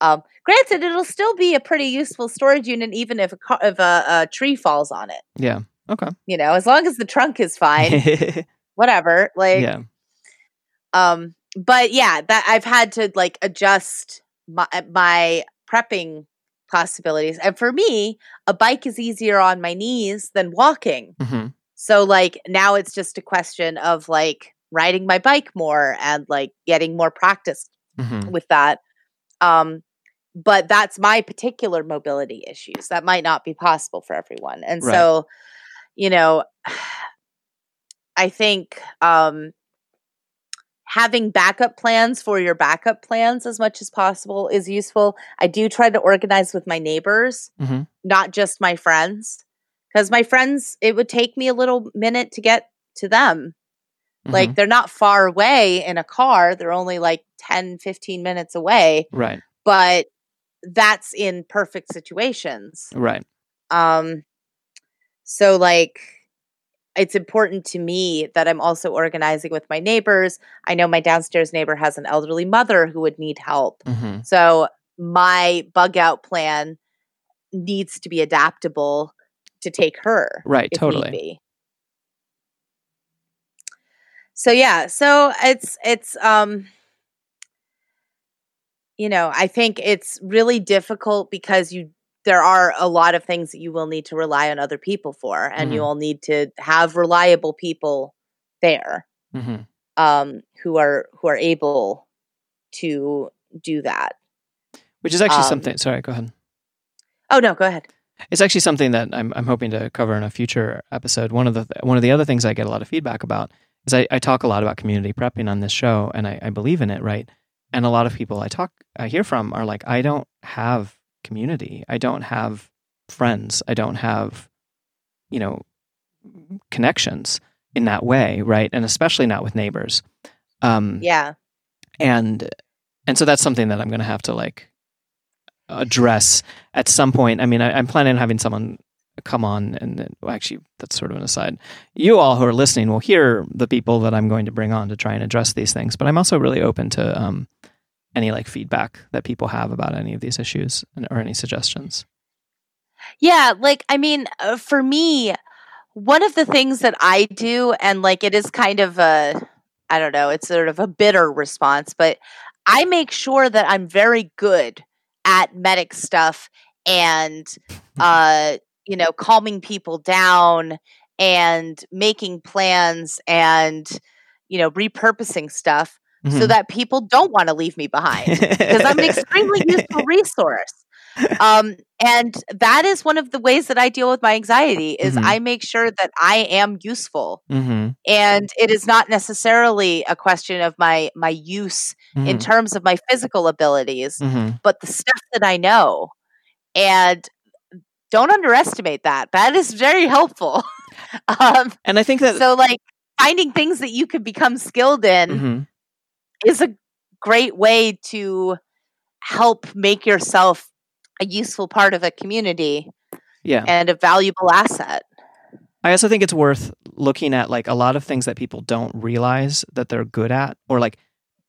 Granted, it'll still be a pretty useful storage unit, even if a tree falls on it. Yeah. Okay. You know, as long as the trunk is fine, whatever. Like, yeah. But yeah, that I've had to like adjust my prepping possibilities. And for me, a bike is easier on my knees than walking. Mm-hmm. So like now it's just a question of like riding my bike more and like getting more practice mm-hmm. with that. But that's my particular mobility issues. That might not be possible for everyone. And right. so, you know, I think having backup plans for your backup plans as much as possible is useful. I do try to organize with my neighbors, mm-hmm. not just my friends. Because my friends, it would take me a little minute to get to them. Mm-hmm. Like, they're not far away in a car. They're only like 10, 15 minutes away. Right. But that's in perfect situations. Right. So like, it's important to me that I'm also organizing with my neighbors. I know my downstairs neighbor has an elderly mother who would need help. Mm-hmm. So my bug out plan needs to be adaptable to take her. Right. Totally. So yeah, so it's you know, I think it's really difficult because there are a lot of things that you will need to rely on other people for, and mm-hmm. you will need to have reliable people there mm-hmm. who are able to do that. Which is actually something. Sorry, go ahead. Oh no, go ahead. It's actually something that I'm hoping to cover in a future episode. One of the other things I get a lot of feedback about is I talk a lot about community prepping on this show, and I believe in it, right? And a lot of people I hear from are like, I don't have community. I don't have friends. I don't have, you know, connections in that way, right? And especially not with neighbors. Yeah. And so that's something that I'm going to have to like address at some point. I mean, I'm planning on having someone come on and well, actually that's sort of an aside. You all who are listening will hear the people that I'm going to bring on to try and address these things, but I'm also really open to any like feedback that people have about any of these issues or any suggestions. Yeah. Like, I mean, for me, one of the things that I do, and like, it is kind of I don't know, it's sort of a bitter response, but I make sure that I'm very good at medic stuff and, you know, calming people down and making plans and, you know, repurposing stuff mm-hmm. so that people don't want to leave me behind because I'm an extremely useful resource. And that is one of the ways that I deal with my anxiety is mm-hmm. I make sure that I am useful mm-hmm. and it is not necessarily a question of my use mm-hmm. in terms of my physical abilities, mm-hmm. but the stuff that I know. And don't underestimate that. That is very helpful. And I think that so, like, finding things that you can become skilled in mm-hmm. is a great way to help make yourself a useful part of a community yeah. and a valuable asset. I also think it's worth looking at, like, a lot of things that people don't realize that they're good at, or, like,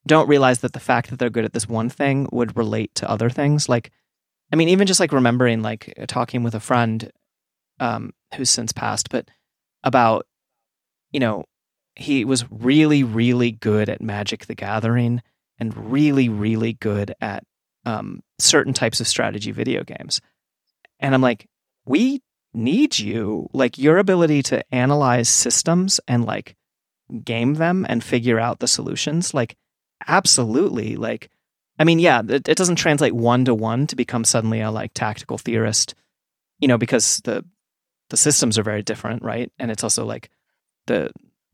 don't realize that the fact that they're good at this one thing would relate to other things. Like, I mean, even just like remembering, like talking with a friend who's since passed, but about, you know, he was really, really good at Magic the Gathering and really, really good at certain types of strategy video games. And I'm like, we need you. Like, your ability to analyze systems and like game them and figure out the solutions, like, absolutely. Like, I mean, yeah, it doesn't translate one-to-one to become suddenly a, like, tactical theorist, you know, because the systems are very different, right? And it's also, like, there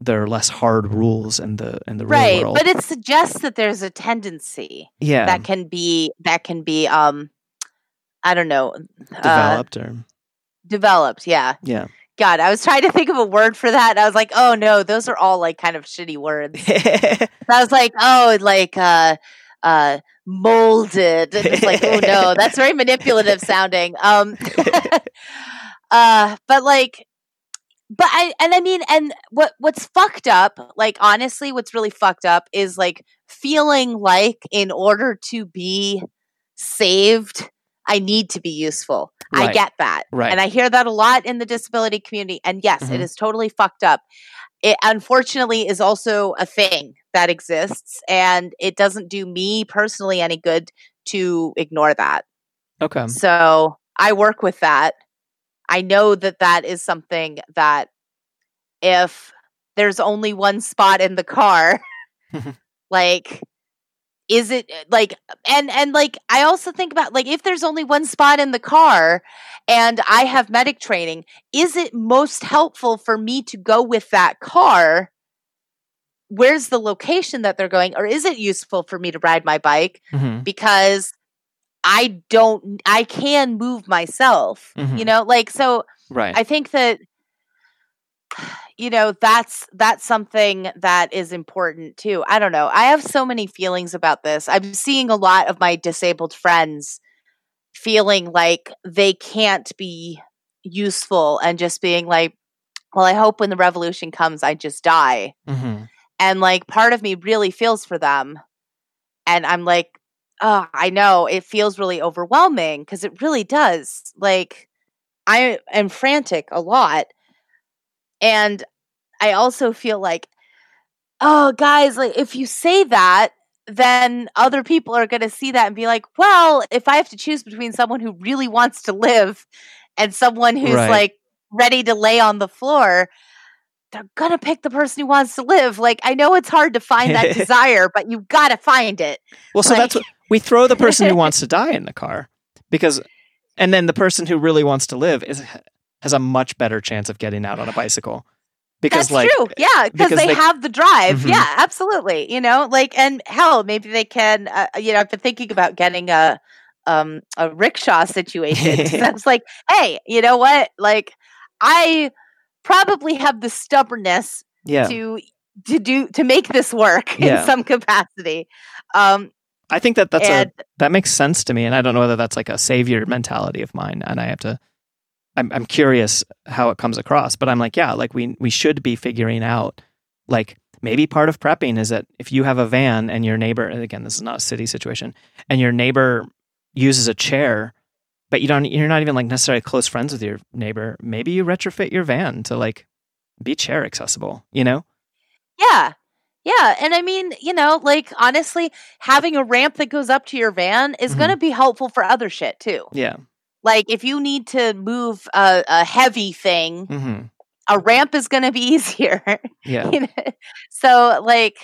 are less hard rules in the real world. Right, but it suggests that there's a tendency yeah. that can be I don't know. Developed or... Developed, yeah. Yeah. God, I was trying to think of a word for that, and I was like, oh, no, those are all, like, kind of shitty words. I was like, oh, like... molded. And it's like, oh no, that's very manipulative sounding. But what's fucked up, like, honestly, what's really fucked up is like feeling like in order to be saved, I need to be useful. Right. I get that. Right. And I hear that a lot in the disability community. And yes, mm-hmm. It is totally fucked up. It unfortunately is also a thing that exists, and it doesn't do me personally any good to ignore that. Okay. So I work with that. I know that that is something that if there's only one spot in the car, like, is it like, and like, I also think about like, if there's only one spot in the car and I have medic training, is it most helpful for me to go with that car? Where's the location that they're going? Or is it useful for me to ride my bike? Mm-hmm. Because I can move myself, mm-hmm. you know, like, so right. I think that, you know, that's something that is important too. I don't know. I have so many feelings about this. I'm seeing a lot of my disabled friends feeling like they can't be useful and just being like, well, I hope when the revolution comes, I just die. Mm-hmm. And like, part of me really feels for them. And I'm like, oh, I know it feels really overwhelming because it really does. Like, I am frantic a lot. And I also feel like, oh, guys, like if you say that, then other people are going to see that and be like, well, if I have to choose between someone who really wants to live and someone who's right. like ready to lay on the floor, they're going to pick the person who wants to live. Like, I know it's hard to find that desire, but you've got to find it. Well, so like, that's what we throw the person who wants to die in the car because, and then the person who really wants to live has a much better chance of getting out on a bicycle because that's like, true. Yeah. Because they have the drive. Mm-hmm. Yeah, absolutely. You know, like, and hell, maybe they can, you know, I've been thinking about getting a rickshaw situation. So I was like, hey, you know what? Like I probably have the stubbornness to make this work in some capacity. I think that makes sense to me, and I don't know whether that's like a savior mentality of mine, and I have to. I'm curious how it comes across, but I'm like, yeah, like we should be figuring out, like maybe part of prepping is that if you have a van and your neighbor, and again, this is not a city situation, and your neighbor uses a chair, but you're not even like necessarily close friends with your neighbor. Maybe you retrofit your van to like be chair accessible, you know? Yeah. Yeah. And I mean, you know, like honestly, having a ramp that goes up to your van is mm-hmm. going to be helpful for other shit too. Yeah. Like if you need to move a heavy thing, mm-hmm. a ramp is going to be easier. Yeah. You know? So like,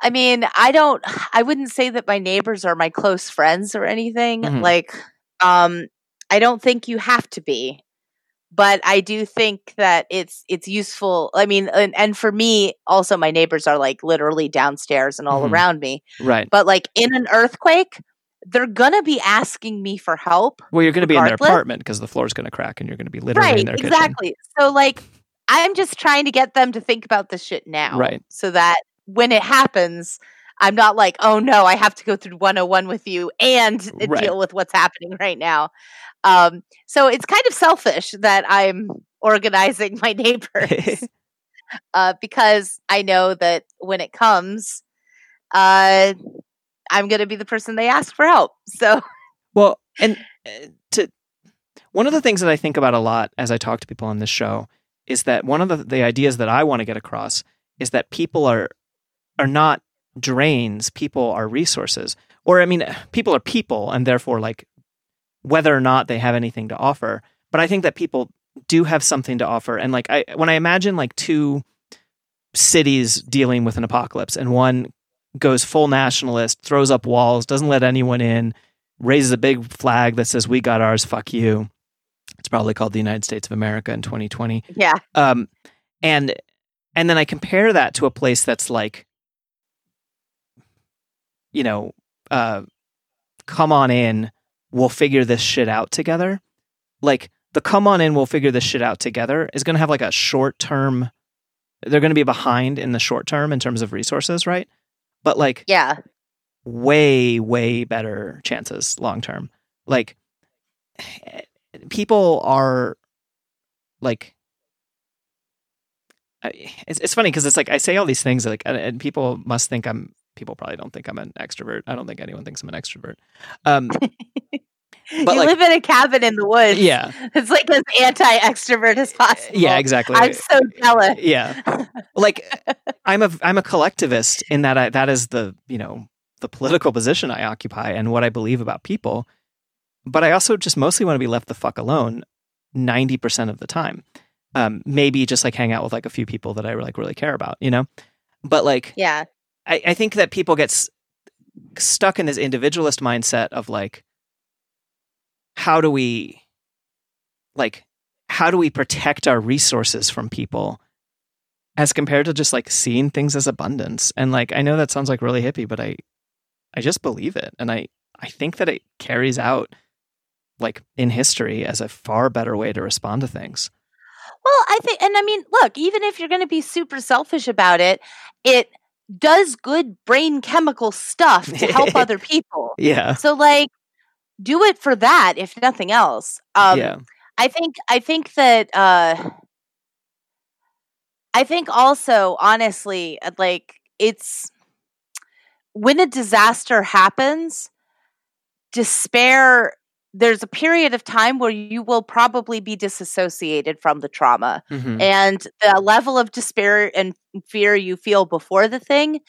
I mean, I wouldn't say that my neighbors are my close friends or anything. Mm-hmm. Like, I don't think you have to be, but I do think that it's useful. I mean, and for me also, my neighbors are like literally downstairs and all mm-hmm. around me. Right. But like in an earthquake, they're going to be asking me for help. Well, you're going to be in their apartment because the floor's going to crack and you're going to be literally in their kitchen. Right, exactly. So like, I'm just trying to get them to think about this shit now. Right. So that when it happens, I'm not like, oh no, I have to go through 101 with you and right. deal with what's happening right now. So it's kind of selfish that I'm organizing my neighbors because I know that when it comes, I'm going to be the person they ask for help. So, well, and one of the things that I think about a lot as I talk to people on this show is that one of the ideas that I want to get across is that people are not drains, people are resources. Or, I mean, people are people, and therefore, like, whether or not they have anything to offer. But I think that people do have something to offer. And, like, when I imagine, like, two cities dealing with an apocalypse, and one goes full nationalist, throws up walls, doesn't let anyone in, raises a big flag that says, we got ours, fuck you. It's probably called the United States of America in 2020. Yeah. And then I compare that to a place that's like, you know, come on in, we'll figure this shit out together. Like the come on in, we'll figure this shit out together is going to have like a short term, they're going to be behind in the short term in terms of resources, right? But like, yeah, way, way better chances long term. Like, people are like, it's funny because it's like I say all these things like, and people must think people probably don't think I'm an extrovert. I don't think anyone thinks I'm an extrovert. But you like, live in a cabin in the woods. Yeah. It's like as anti-extrovert as possible. Yeah, exactly. I'm so jealous. Yeah. Like I'm a collectivist in that that is the, you know, the political position I occupy and what I believe about people. But I also just mostly want to be left the fuck alone 90% of the time. Maybe just like hang out with like a few people that I like really care about, you know? But like, yeah, I think that people get stuck in this individualist mindset of like, how do we protect our resources from people as compared to just like seeing things as abundance? And like, I know that sounds like really hippie, but I just believe it. And I think that it carries out like in history as a far better way to respond to things. Well, I think, and I mean, look, even if you're going to be super selfish about it, it does good brain chemical stuff to help other people. Yeah. So like, do it for that, if nothing else. Yeah. I think that. I think also, honestly, like it's when a disaster happens, despair. There's a period of time where you will probably be disassociated from the trauma, mm-hmm. and the level of despair and fear you feel before the thing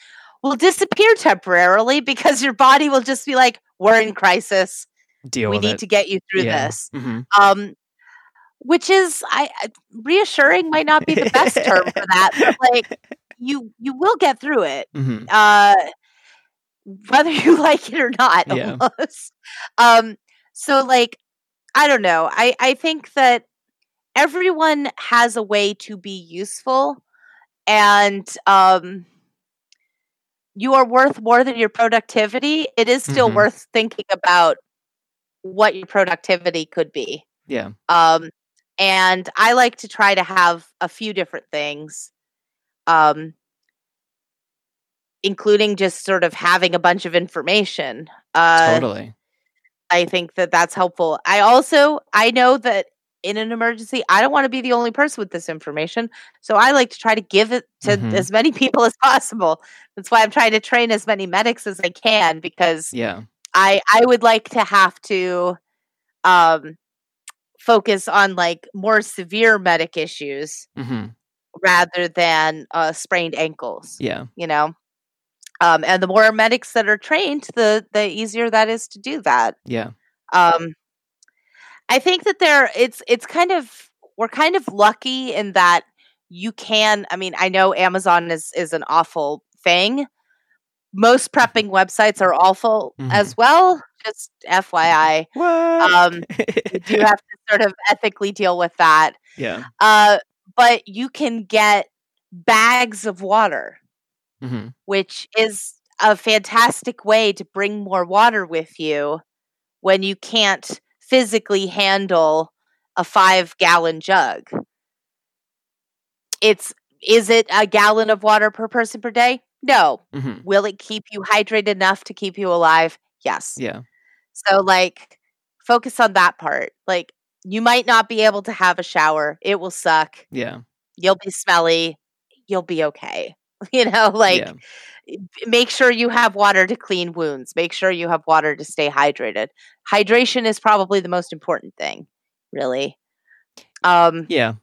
will disappear temporarily because your body will just be like, "We're in crisis. We need to get you through this," mm-hmm. Which is reassuring might not be the best term for that. But like you will get through it, mm-hmm. Whether you like it or not. Yeah. Almost. So like, I don't know. I think that everyone has a way to be useful, and you are worth more than your productivity. It is still mm-hmm. worth thinking about what your productivity could be. Yeah. And I like to try to have a few different things, including just sort of having a bunch of information. Totally. I think that that's helpful. I know that in an emergency, I don't want to be the only person with this information. So I like to try to give it to mm-hmm. as many people as possible. That's why I'm trying to train as many medics as I can, because I would like to have to focus on like more severe medic issues mm-hmm. rather than sprained ankles. Yeah. You know? And the more medics that are trained, the easier that is to do that. Yeah. I think that it's kind of, we're kind of lucky in that you can, I mean, I know Amazon is an awful thing. Most prepping websites are awful mm-hmm. as well. Just FYI. What? You do have to sort of ethically deal with that. Yeah. But you can get bags of water, mm-hmm. which is a fantastic way to bring more water with you when you can't physically handle a 5-gallon jug. Is it a gallon of water per person per day? No. Mm-hmm. Will it keep you hydrated enough to keep you alive? Yes. Yeah. So like, focus on that part. Like, you might not be able to have a shower. It will suck. Yeah. You'll be smelly. You'll be okay. You know, like, make sure you have water to clean wounds. Make sure you have water to stay hydrated. Hydration is probably the most important thing, really. Yeah.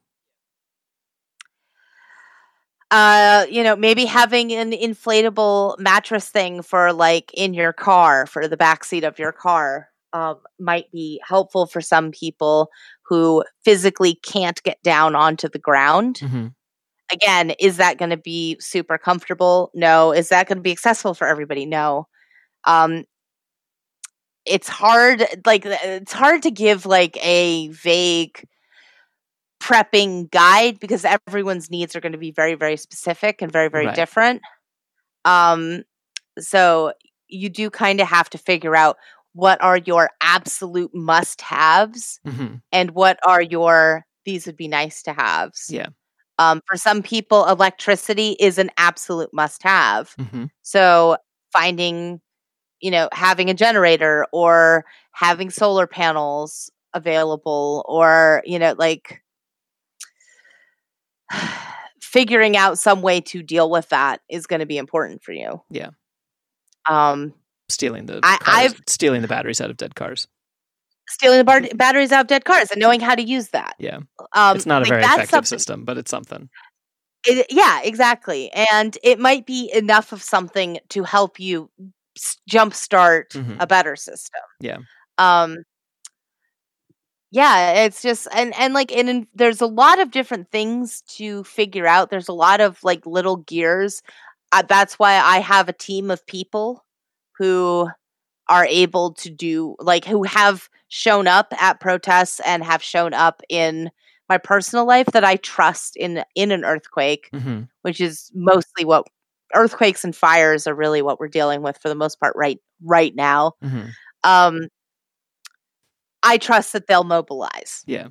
You know, maybe having an inflatable mattress thing for like in your car, for the backseat of your car, might be helpful for some people who physically can't get down onto the ground. Mm-hmm. Again, is that going to be super comfortable? No. Is that going to be accessible for everybody? No. It's hard. Like, it's hard to give like a vague prepping guide because everyone's needs are going to be very, very specific and very, very different. So you do kind of have to figure out what are your absolute must-haves mm-hmm. and what are your these would be nice to haves. Yeah. For some people, electricity is an absolute must-have. Mm-hmm. So finding you know, having a generator or having solar panels available, or, you know, like figuring out some way to deal with that is going to be important for you. Yeah. Stealing the batteries out of dead cars. Stealing the batteries out of dead cars and knowing how to use that. Yeah. It's not a very effective system, but it's something. Yeah, exactly. And it might be enough of something to help you jumpstart a better system. Yeah. Yeah, it's just, and there's a lot of different things to figure out. There's a lot of like little gears. That's why I have a team of people who are able to do, like, who have shown up at protests and have shown up in my personal life that I trust in an earthquake, which is mostly what earthquakes and fires are really what we're dealing with for the most part right now. I trust that they'll mobilize. Yeah.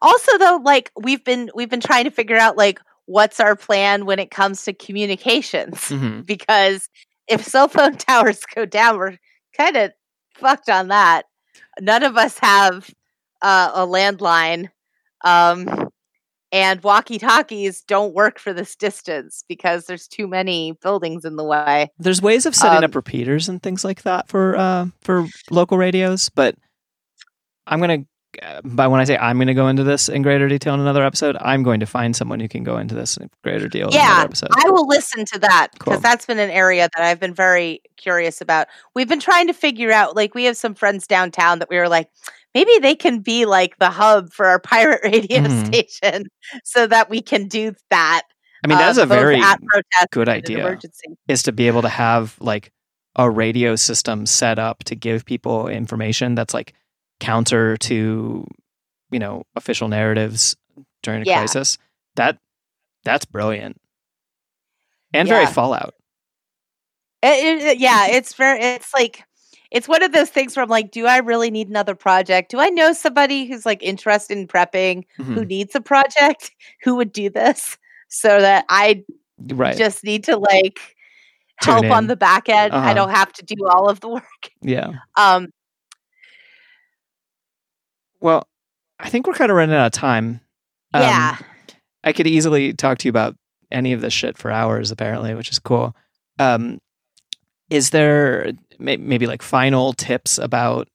Also, though, like we've been trying to figure out like what's our plan when it comes to communications, because if cell phone towers go down, we're kind of fucked on that. None of us have a landline, and walkie-talkies don't work for this distance because there's too many buildings in the way. There's ways of setting up repeaters and things like that for local radios, but I'm going to go into this in greater detail in another episode, I'm going to find someone who can go into this in greater detail in another episode. I will listen to that because that's been an area that I've been very curious about. We've been trying to figure out, like, we have some friends downtown that we were like, maybe they can be like the hub for our pirate radio station so that we can do that. I mean, that's a very good idea, is to be able to have like a radio system set up to give people information that's like counter to, you know, official narratives during a crisis. That's brilliant. And very Fallout. It's one of those things where I'm like, do I really need another project? Do I know somebody who's like interested in prepping, who needs a project, who would do this, so that I just need to like help on the back end. I don't have to do all of the work. Yeah. Well, I think we're kind of running out of time. I could easily talk to you about any of this shit for hours, apparently, which is cool. Is there maybe like final tips about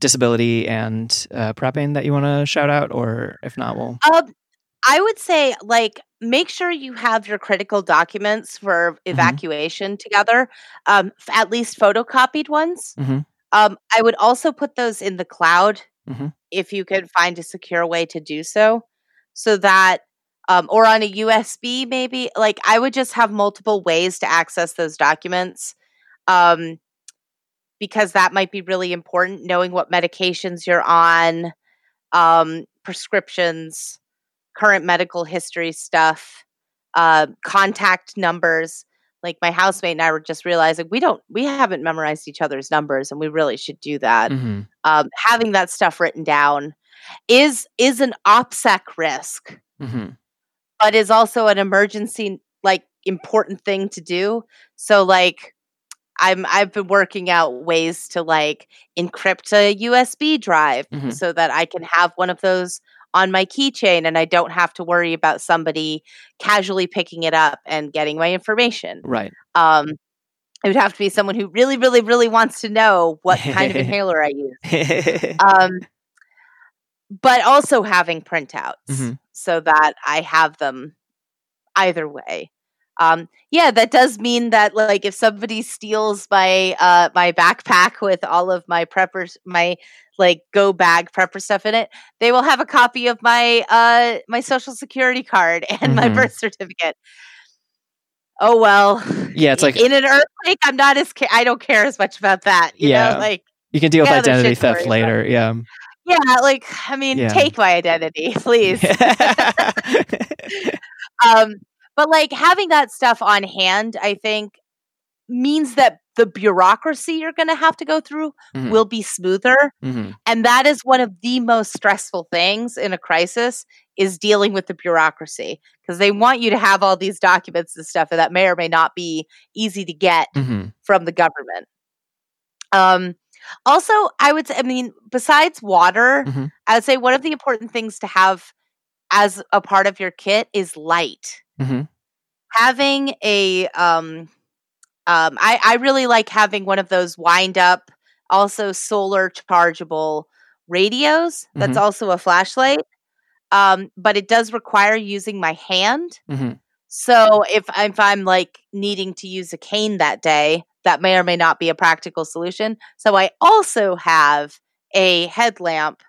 disability and prepping that you want to shout out, or if not, we'll. I would say like make sure you have your critical documents for evacuation together, at least photocopied ones. I would also put those in the cloud if you could find a secure way to do so, so that. Or on a USB, maybe. Like, I would just have multiple ways to access those documents, because that might be really important, knowing what medications you're on, prescriptions, current medical history stuff, contact numbers. Like, my housemate and I were just realizing we haven't memorized each other's numbers, and we really should do that. Having that stuff written down is an OPSEC risk. But is also an emergency, like, important thing to do. So like, I've been working out ways to like encrypt a USB drive so that I can have one of those on my keychain and I don't have to worry about somebody casually picking it up and getting my information. Right. It would have to be someone who really, really, really wants to know what kind of inhaler I use. But also having printouts so that I have them either way. That does mean that, like, if somebody steals my my backpack with all of my preppers, my like go bag prepper stuff in it, they will have a copy of my my social security card and my birth certificate. Oh well, yeah, it's like in an earthquake, I'm not as I don't care as much about that. You know? Like, you can deal with identity theft later. Yeah. Yeah, like, I mean, take my identity, please. But, like, having that stuff on hand, I think, means that the bureaucracy you're going to have to go through will be smoother. And that is one of the most stressful things in a crisis, is dealing with the bureaucracy, because they want you to have all these documents and stuff, and that may or may not be easy to get from the government. Also, I would say, I mean, besides water, I would say one of the important things to have as a part of your kit is light. Having a, I really like having one of those wind up, also solar chargeable radios. That's also a flashlight. But it does require using my hand. So if I'm like needing to use a cane that day, that may or may not be a practical solution. So I also have a headlamp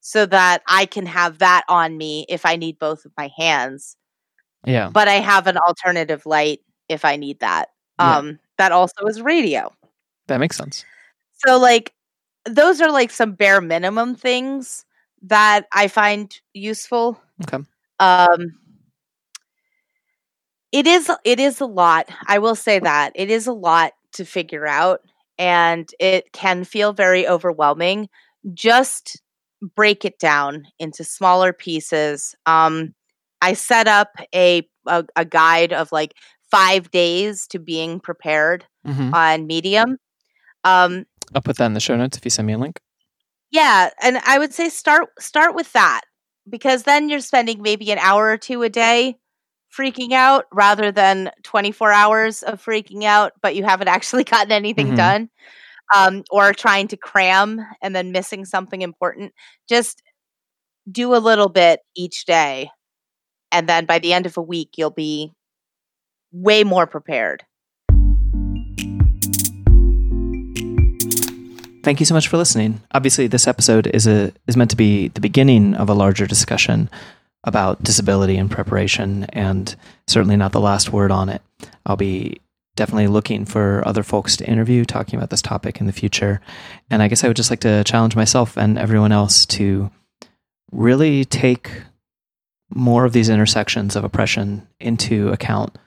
so that I can have that on me if I need both of my hands. Yeah. But I have an alternative light if I need that. That also is radio. That makes sense. So like those are like some bare minimum things that I find useful. Okay. It is a lot. I will say that it is a lot to figure out, and it can feel very overwhelming. Just break it down into smaller pieces. I set up a guide of like 5 days to being prepared on Medium. I'll put that in the show notes if you send me a link. Yeah, and I would say start with that, because then you're spending maybe an hour or two a day freaking out rather than 24 hours of freaking out, but you haven't actually gotten anything done, or trying to cram and then missing something important. Just do a little bit each day, and then by the end of a week, you'll be way more prepared. Thank you so much for listening. Obviously, this episode is meant to be the beginning of a larger discussion about disability and preparation, and certainly not the last word on it. I'll be definitely looking for other folks to interview talking about this topic in the future. And I guess I would just like to challenge myself and everyone else to really take more of these intersections of oppression into account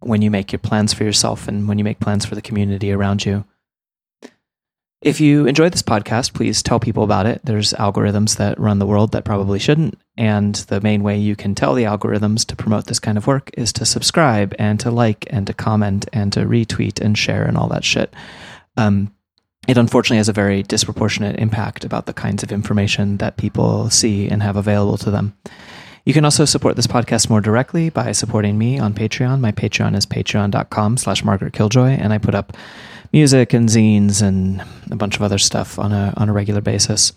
when you make your plans for yourself and when you make plans for the community around you. If you enjoyed this podcast, please tell people about it. There's algorithms that run the world that probably shouldn't. And the main way you can tell the algorithms to promote this kind of work is to subscribe and to like and to comment and to retweet and share and all that shit. It unfortunately has a very disproportionate impact about the kinds of information that people see and have available to them. You can also support this podcast more directly by supporting me on Patreon. My Patreon is patreon.com/Margaret Killjoy, and I put up music and zines and a bunch of other stuff on a regular basis.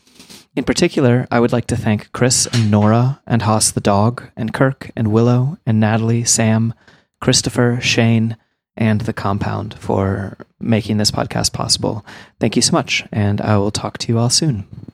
In particular, I would like to thank Chris and Nora and Haas the dog and Kirk and Willow and Natalie, Sam, Christopher, Shane, and The Compound for making this podcast possible. Thank you so much, and I will talk to you all soon.